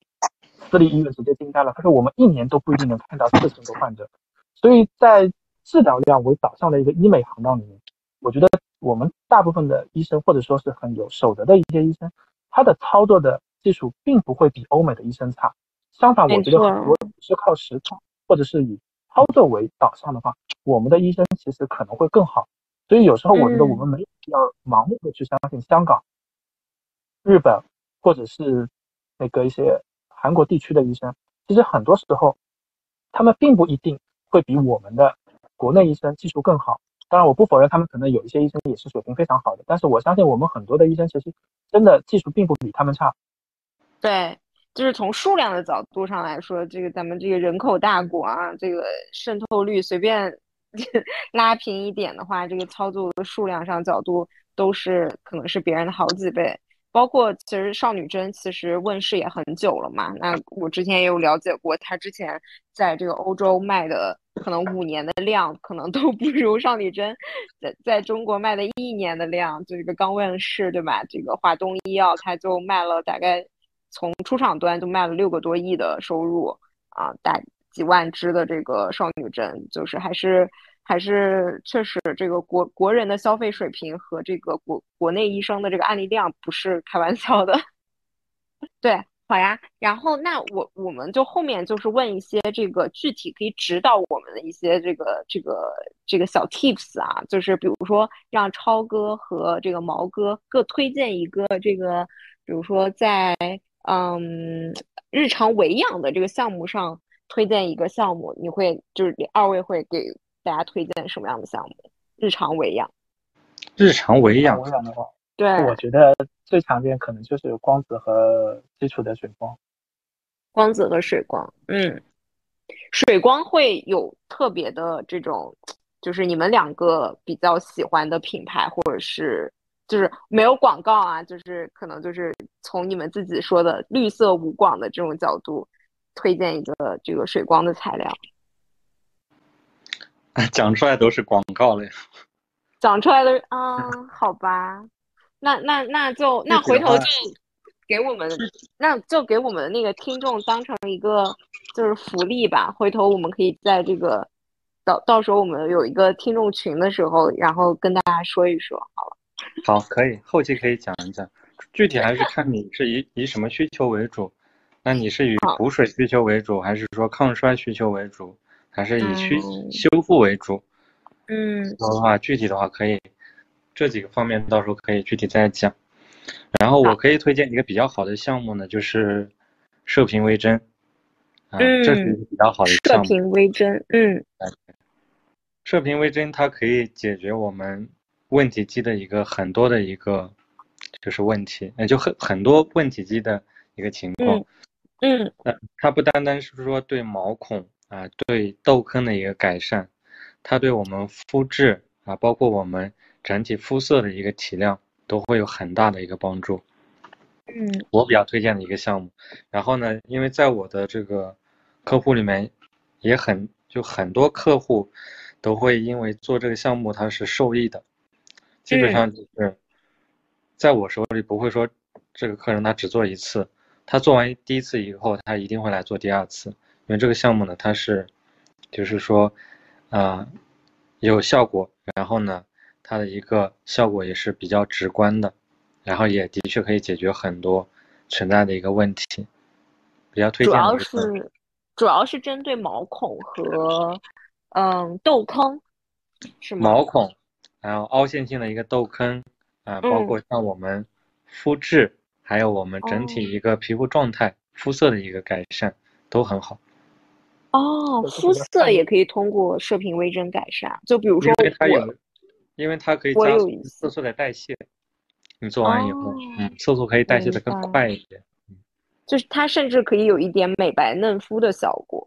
私立医院直接惊呆了，他说我们一年都不一定能看到四千个患者。所以在治疗量为导向的一个医美行当里面，我觉得我们大部分的医生，或者说是很有守则的一些医生，他的操作的技术并不会比欧美的医生差。相反，我觉得很多是靠实操或者是以操作为导向的话，我们的医生其实可能会更好。所以有时候我觉得我们没有必要盲目的去相信香港、日本或者是那个一些韩国地区的医生，其实很多时候他们并不一定会比我们的国内医生技术更好。当然，我不否认他们可能有一些医生也是水平非常好的，但是我相信我们很多的医生其实真的技术并不比他们差。对，就是从数量的角度上来说，这个咱们这个人口大国啊，这个渗透率随便拉平一点的话，这个操作的数量上角度都是可能是别人的好几倍。包括其实少女针其实问世也很久了嘛，那我之前也有了解过，它之前在这个欧洲卖的可能五年的量可能都不如少女针在在中国卖的一年的量。就这个刚问世对吧，这个华东医药它就卖了大概从出厂端就卖了六个多亿的收入啊，大几万支的这个少女针，就是还是还是确实这个国国人的消费水平和这个国国内医生的这个案例量不是开玩笑的。对，好呀，然后那我我们就后面就是问一些这个具体可以指导我们的一些这个这个这个小 tips 啊，就是比如说让超哥和这个毛哥各推荐一个这个，比如说在嗯日常维养的这个项目上推荐一个项目，你会就是二位会给大家推荐什么样的项目？日常维养，日常维养的话，对，我觉得最常见可能就是光子和基础的水光。光子和水光，嗯，水光会有特别的这种，就是你们两个比较喜欢的品牌，或者是就是没有广告啊，就是可能就是从你们自己说的绿色无广的这种角度，推荐一个这个水光的材料。讲出来都是广告了呀，讲出来的啊、嗯，好吧，那那那就那回头就给我们，那就给我们那个听众当成一个就是福利吧。回头我们可以在这个到到时候我们有一个听众群的时候，然后跟大家说一说，好了。好，可以，后期可以讲一讲，具体还是看你是以以什么需求为主，那你是以补水需求为主，还是说抗衰需求为主？还是以需修复为主，嗯，的话具体的话可以这几个方面到时候可以具体再讲。然后我可以推荐一个比较好的项目呢，就是射频微针，啊、嗯，这是一个比较好的项目。射频微针，嗯，射频微针它可以解决我们问题肌的一个很多的一个就是问题，那就很很多问题肌的一个情况，嗯，嗯呃、它不单单是说对毛孔。啊，对痘坑的一个改善，它对我们肤质啊，包括我们整体肤色的一个提亮，都会有很大的一个帮助。嗯，我比较推荐的一个项目。然后呢，因为在我的这个客户里面，也很就很多客户都会因为做这个项目，它是受益的。基本上就是在我手里不会说这个客人他只做一次，他做完第一次以后，他一定会来做第二次。因为这个项目呢，它是，就是说，啊、呃，有效果，然后呢，它的一个效果也是比较直观的，然后也的确可以解决很多存在的一个问题，比较推荐。主要是，主要是针对毛孔和，嗯，痘坑，是吗？毛孔，然后凹陷性的一个痘坑啊、呃，包括像我们肤质，嗯、还有我们整体一个皮肤状态、哦、肤色的一个改善，都很好。哦，肤色也可以通过射频微针改善，就比如说我，因为它有，因为它可以加色素的代谢，你做完以后，哦、嗯，色素可以代谢的更快一点。就是它甚至可以有一点美白嫩肤的效果。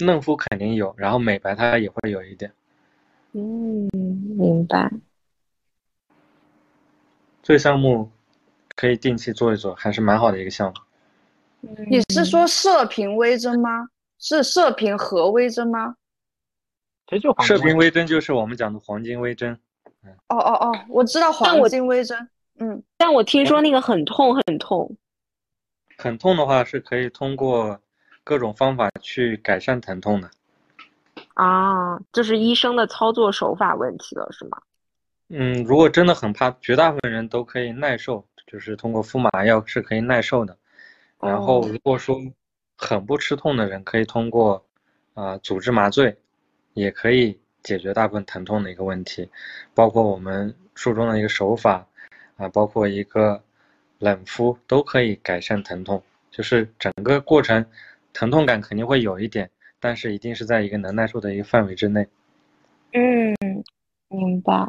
嫩肤肯定有，然后美白它也会有一点。嗯，明白。这项目可以定期做一做，还是蛮好的一个项目。嗯、你是说射频微针吗？是射频和微针吗？射频微针就是我们讲的黄金微针。哦哦哦，我知道黄金微针。嗯，但我听说那个很痛很痛。很痛的话是可以通过各种方法去改善疼痛的。啊，就是医生的操作手法问题了，是吗？嗯，如果真的很怕，绝大部分人都可以耐受，就是通过敷麻药是可以耐受的。然后如果说、哦很不吃痛的人可以通过啊、呃、组织麻醉也可以解决大部分疼痛的一个问题，包括我们术中的一个手法啊、呃、包括一个冷敷都可以改善疼痛，就是整个过程疼痛感肯定会有一点，但是一定是在一个能耐受的一个范围之内。嗯，明白。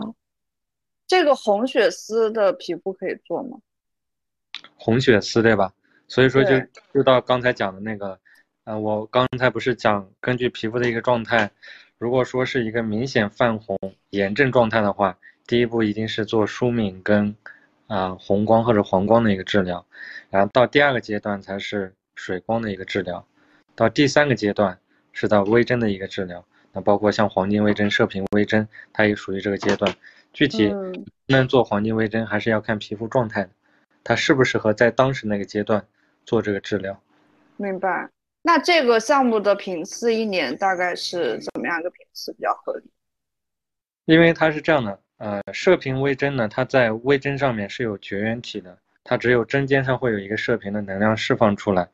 这个红血丝的皮肤可以做吗？红血丝对吧？所以说就就到刚才讲的那个，呃，我刚才不是讲根据皮肤的一个状态，如果说是一个明显泛红、炎症状态的话，第一步一定是做舒敏跟啊、呃、红光或者黄光的一个治疗，然后到第二个阶段才是水光的一个治疗，到第三个阶段是到微针的一个治疗，那包括像黄金微针、射频微针，它也属于这个阶段。具体能做黄金微针还是要看皮肤状态的，它适不适合在当时那个阶段做这个治疗。明白。那这个项目的频次一年大概是怎么样一个频次比较合理？因为它是这样的，呃，射频微针呢，它在微针上面是有绝缘体的，它只有针尖上会有一个射频的能量释放出来，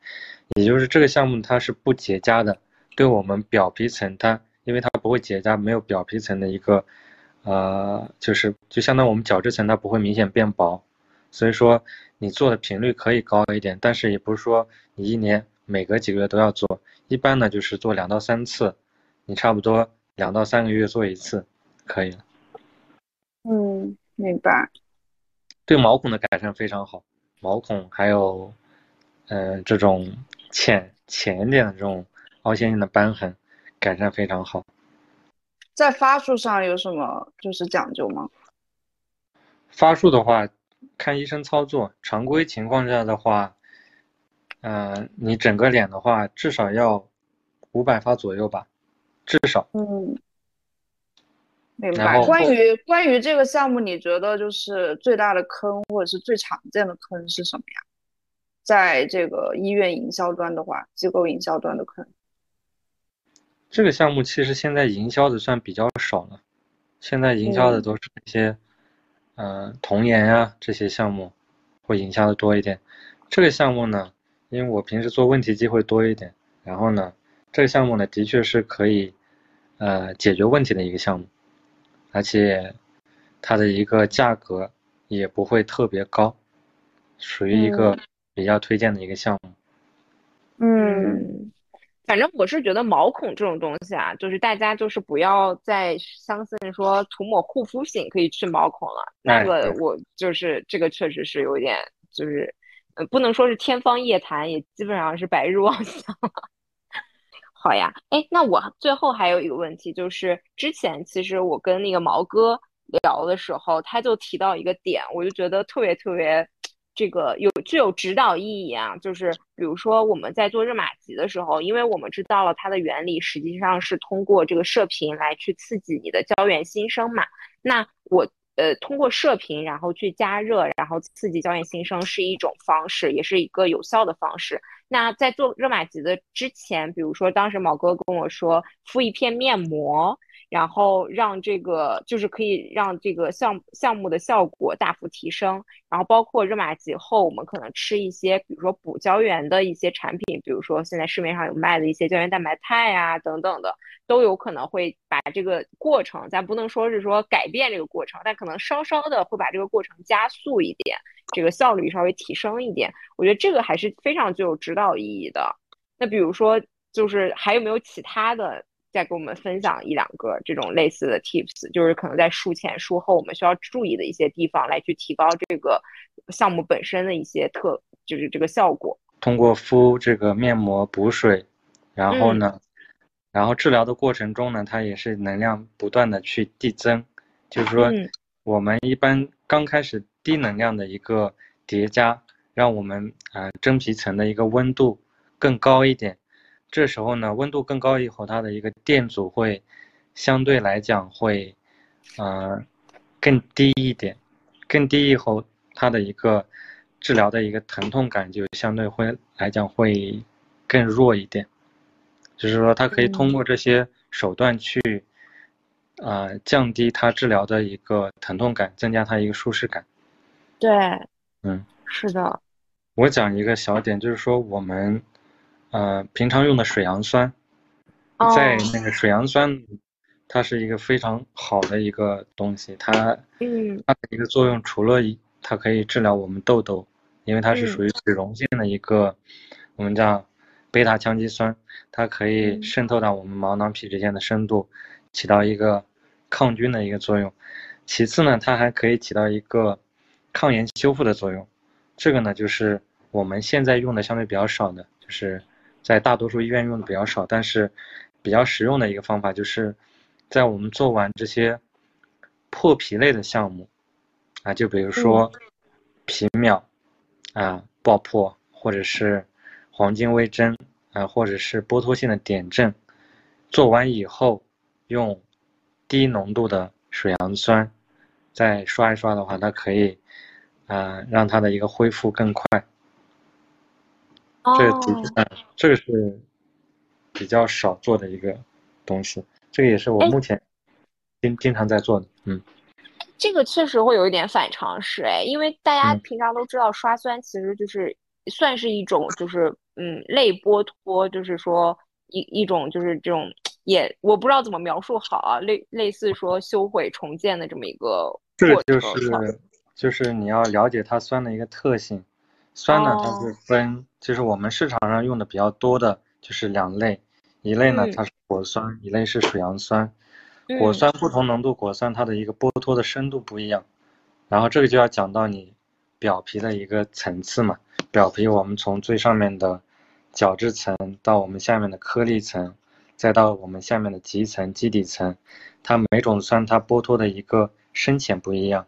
也就是这个项目它是不结痂的，对我们表皮层它因为它不会结痂，没有表皮层的一个，呃，就是就相当于我们角质层它不会明显变薄，所以说你做的频率可以高一点，但是也不是说你一年每隔几个月都要做，一般呢就是做两到三次，你差不多两到三个月做一次，可以了。嗯，明白。对毛孔的改善非常好，毛孔还有，嗯、呃，这种浅浅一点的这种凹陷性的瘢痕，改善非常好。在发术上有什么就是讲究吗？发术的话，看医生操作。常规情况下的话，呃，你整个脸的话，至少要五百发左右吧，至少。嗯。明白。关于关于这个项目，你觉得就是最大的坑或者是最常见的坑是什么呀？在这个医院营销端的话，机构营销端的坑。这个项目其实现在营销的算比较少了，现在营销的都是一些，嗯、呃，童颜啊这些项目会营销的多一点。这个项目呢，因为我平时做问题机会多一点，然后呢，这个项目呢的确是可以，呃，解决问题的一个项目。而且它的一个价格也不会特别高，属于一个比较推荐的一个项目。嗯，反正我是觉得毛孔这种东西啊，就是大家就是不要再相信说涂抹护肤品可以去毛孔了，那个我就是这个确实是有点就是，呃，不能说是天方夜谭，也基本上是白日妄想了。好呀，哎，那我最后还有一个问题，就是之前其实我跟那个毛哥聊的时候，他就提到一个点，我就觉得特别特别这个有具有指导意义啊，就是比如说我们在做热玛吉的时候，因为我们知道了它的原理实际上是通过这个射频来去刺激你的胶原新生嘛，那我呃通过射频然后去加热然后刺激胶原新生是一种方式，也是一个有效的方式。那在做热玛吉的之前，比如说当时毛哥跟我说敷一片面膜，然后让这个就是可以让这个项项目的效果大幅提升，然后包括热玛吉后我们可能吃一些比如说补胶原的一些产品，比如说现在市面上有卖的一些胶原蛋白肽啊等等的，都有可能会把这个过程，咱不能说是说改变这个过程，但可能稍稍的会把这个过程加速一点，这个效率稍微提升一点，我觉得这个还是非常具有指导意义的。那比如说就是还有没有其他的再给我们分享一两个这种类似的 tips， 就是可能在术前术后我们需要注意的一些地方来去提高这个项目本身的一些特就是这个效果。通过敷这个面膜补水，然后呢、嗯、然后治疗的过程中呢，它也是能量不断的去递增，就是说我们一般刚开始低能量的一个叠加，让我们啊、呃、真皮层的一个温度更高一点，这时候呢温度更高以后，它的一个电阻会相对来讲会呃更低一点，更低以后它的一个治疗的一个疼痛感就相对会来讲会更弱一点，就是说它可以通过这些手段去啊、呃、降低它治疗的一个疼痛感，增加它一个舒适感。对，嗯，是的。我讲一个小点，就是说我们呃平常用的水杨酸，在那个水杨酸、oh. 它是一个非常好的一个东西，它它的一个作用除了它可以治疗我们痘痘，因为它是属于水溶性的一个、嗯、我们叫贝塔羟基酸，它可以渗透到我们毛囊皮脂间的深度，起到一个抗菌的一个作用。其次呢，它还可以起到一个抗炎修复的作用。这个呢，就是我们现在用的相对比较少的，就是在大多数医院用的比较少，但是比较实用的一个方法，就是在我们做完这些破皮类的项目啊，就比如说皮秒啊、爆破，或者是黄金微针啊，或者是剥脱性的点阵，做完以后用低浓度的水杨酸再刷一刷的话，它可以啊让它的一个恢复更快。这个这个是比较少做的一个东西，这个也是我目前经经常在做的。嗯，这个确实会有一点反常识，哎，因为大家平常都知道刷酸其实就是算是一种就是嗯类剥脱，就是说一一种就是这种也我不知道怎么描述好啊，类类似说修毁重建的这么一个过程。这就是就是你要了解它酸的一个特性。酸呢，它是分、哦、就是我们市场上用的比较多的就是两类，一类呢它是果酸、嗯、一类是水杨酸。果酸不同浓度果酸它的一个剥脱的深度不一样，然后这个就要讲到你表皮的一个层次嘛。表皮我们从最上面的角质层到我们下面的颗粒层，再到我们下面的极层基底层，它每种酸它剥脱的一个深浅不一样。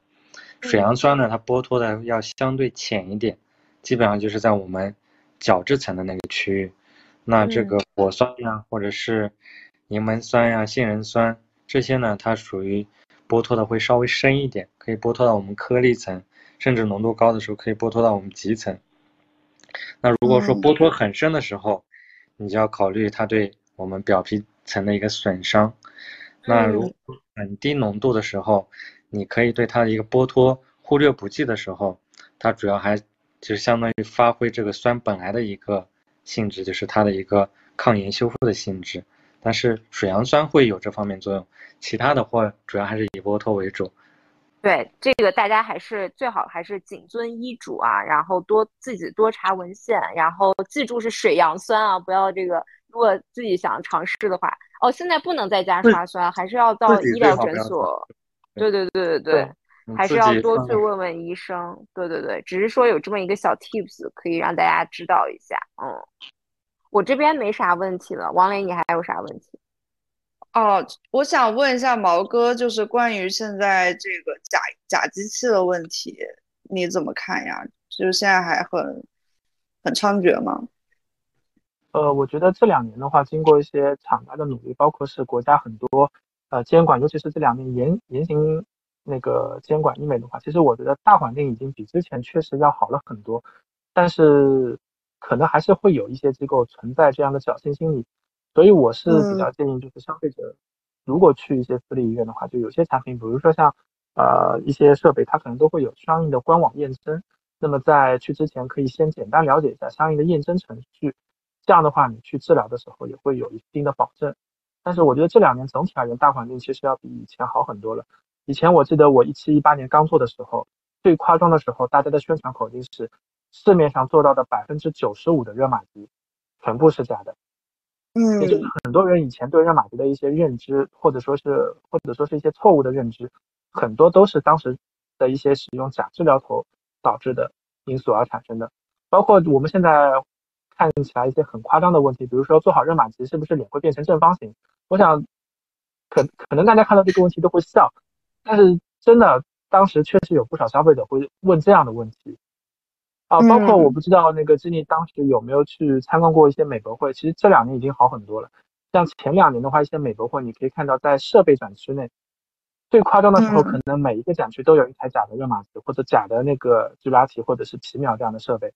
水杨酸呢，它剥脱的要相对浅一点，基本上就是在我们角质层的那个区域。那这个果酸呀、啊，或者是柠檬酸呀、啊、杏仁酸这些呢，它属于剥脱的会稍微深一点，可以剥脱到我们颗粒层，甚至浓度高的时候可以剥脱到我们极层。那如果说剥脱很深的时候，你就要考虑它对我们表皮层的一个损伤。那如果很低浓度的时候，你可以对它的一个剥脱忽略不计的时候，它主要还就相当于发挥这个酸本来的一个性质，就是它的一个抗炎修复的性质。但是水杨酸会有这方面作用，其他的话主要还是以剥脱为主。对，这个大家还是最好还是谨遵医嘱啊，然后多自己多查文献，然后记住是水杨酸啊，不要这个。如果自己想尝试的话，哦，现在不能在家刷酸，还是要到医疗诊所。对对对对对。对，还是要多去问问医生。对对对，只是说有这么一个小 tips 可以让大家知道一下。嗯，我这边没啥问题了，王磊你还有啥问题？哦，我想问一下毛哥，就是关于现在这个假假机器的问题你怎么看呀？就是现在还很很猖獗吗？呃，我觉得这两年的话，经过一些厂家的努力，包括是国家很多呃监管，尤其是这两年严严刑那个监管医美的话，其实我觉得大环境已经比之前确实要好了很多，但是可能还是会有一些机构存在这样的侥幸心理，所以我是比较建议就是消费者如果去一些私立医院的话，就有些产品比如说像呃一些设备它可能都会有相应的官网验证，那么在去之前可以先简单了解一下相应的验证程序，这样的话你去治疗的时候也会有一定的保证。但是我觉得这两年总体而言大环境其实要比以前好很多了。以前我记得我一七一八年刚做的时候，最夸张的时候大家的宣传口径是市面上做到的 百分之九十五 的热玛吉全部是假的。嗯，也就是很多人以前对热玛吉的一些认知，或者说是或者说是一些错误的认知，很多都是当时的一些使用假治疗头导致的因素而产生的。包括我们现在看起来一些很夸张的问题，比如说做好热玛吉是不是脸会变成正方形，我想可可能大家看到这个问题都会笑，但是真的当时确实有不少消费者会问这样的问题啊，包括我不知道那个Gina当时有没有去参观过一些美博会，其实这两年已经好很多了。像前两年的话，一些美博会你可以看到在设备展区内，最夸张的时候可能每一个展区都有一台假的热玛吉或者假的那个聚拉提或者是皮秒这样的设备。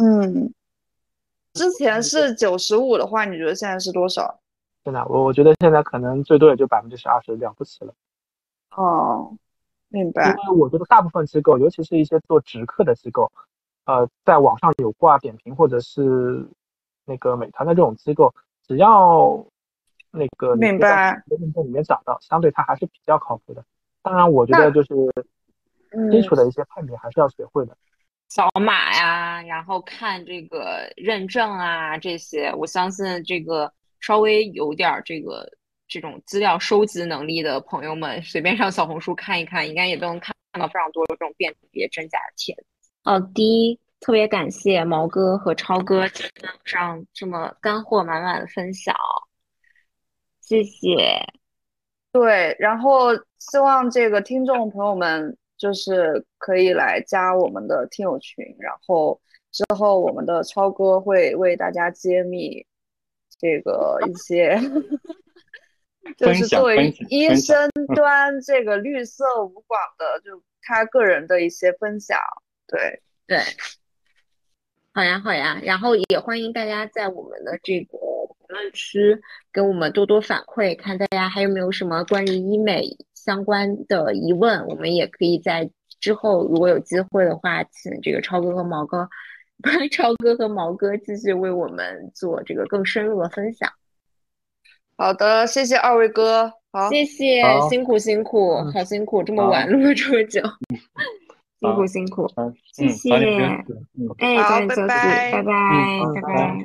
嗯，之前是九十五的话，你觉得现在是多少？现在我我觉得现在可能最多也就 百分之十二 了不起了。哦，明白。因为我觉得大部分机构，尤其是一些做直客的机构，呃，在网上有挂点评或者是那个美团的这种机构，只要那个明白里面找到，相对它还是比较靠谱的。当然，我觉得就是基础的一些判别还是要学会的。扫码呀、然后看这个认证啊这些，我相信这个稍微有点这个这种资料收集能力的朋友们，随便上小红书看一看，应该也都能看到非常多的这种辨别真假的帖子。哦，第一，特别感谢毛哥和超哥今天上这么干货满满的分享，谢谢。对，然后希望这个听众朋友们就是可以来加我们的听友群，然后之后我们的超哥会为大家揭秘这个一些就是作为医生端这个绿色无广的就他个人的一些分享。对对，好呀好呀，然后也欢迎大家在我们的这个评论区给我们多多反馈，看大家还有没有什么关于医美相关的疑问，我们也可以在之后如果有机会的话，请这个超哥和毛哥超哥和毛哥继续为我们做这个更深入的分享。好的，谢谢二位哥。好，谢谢，辛苦辛苦，好辛苦，这么晚录了这么久，辛苦辛苦，谢谢。哎，早点休息，拜拜，拜拜，拜拜。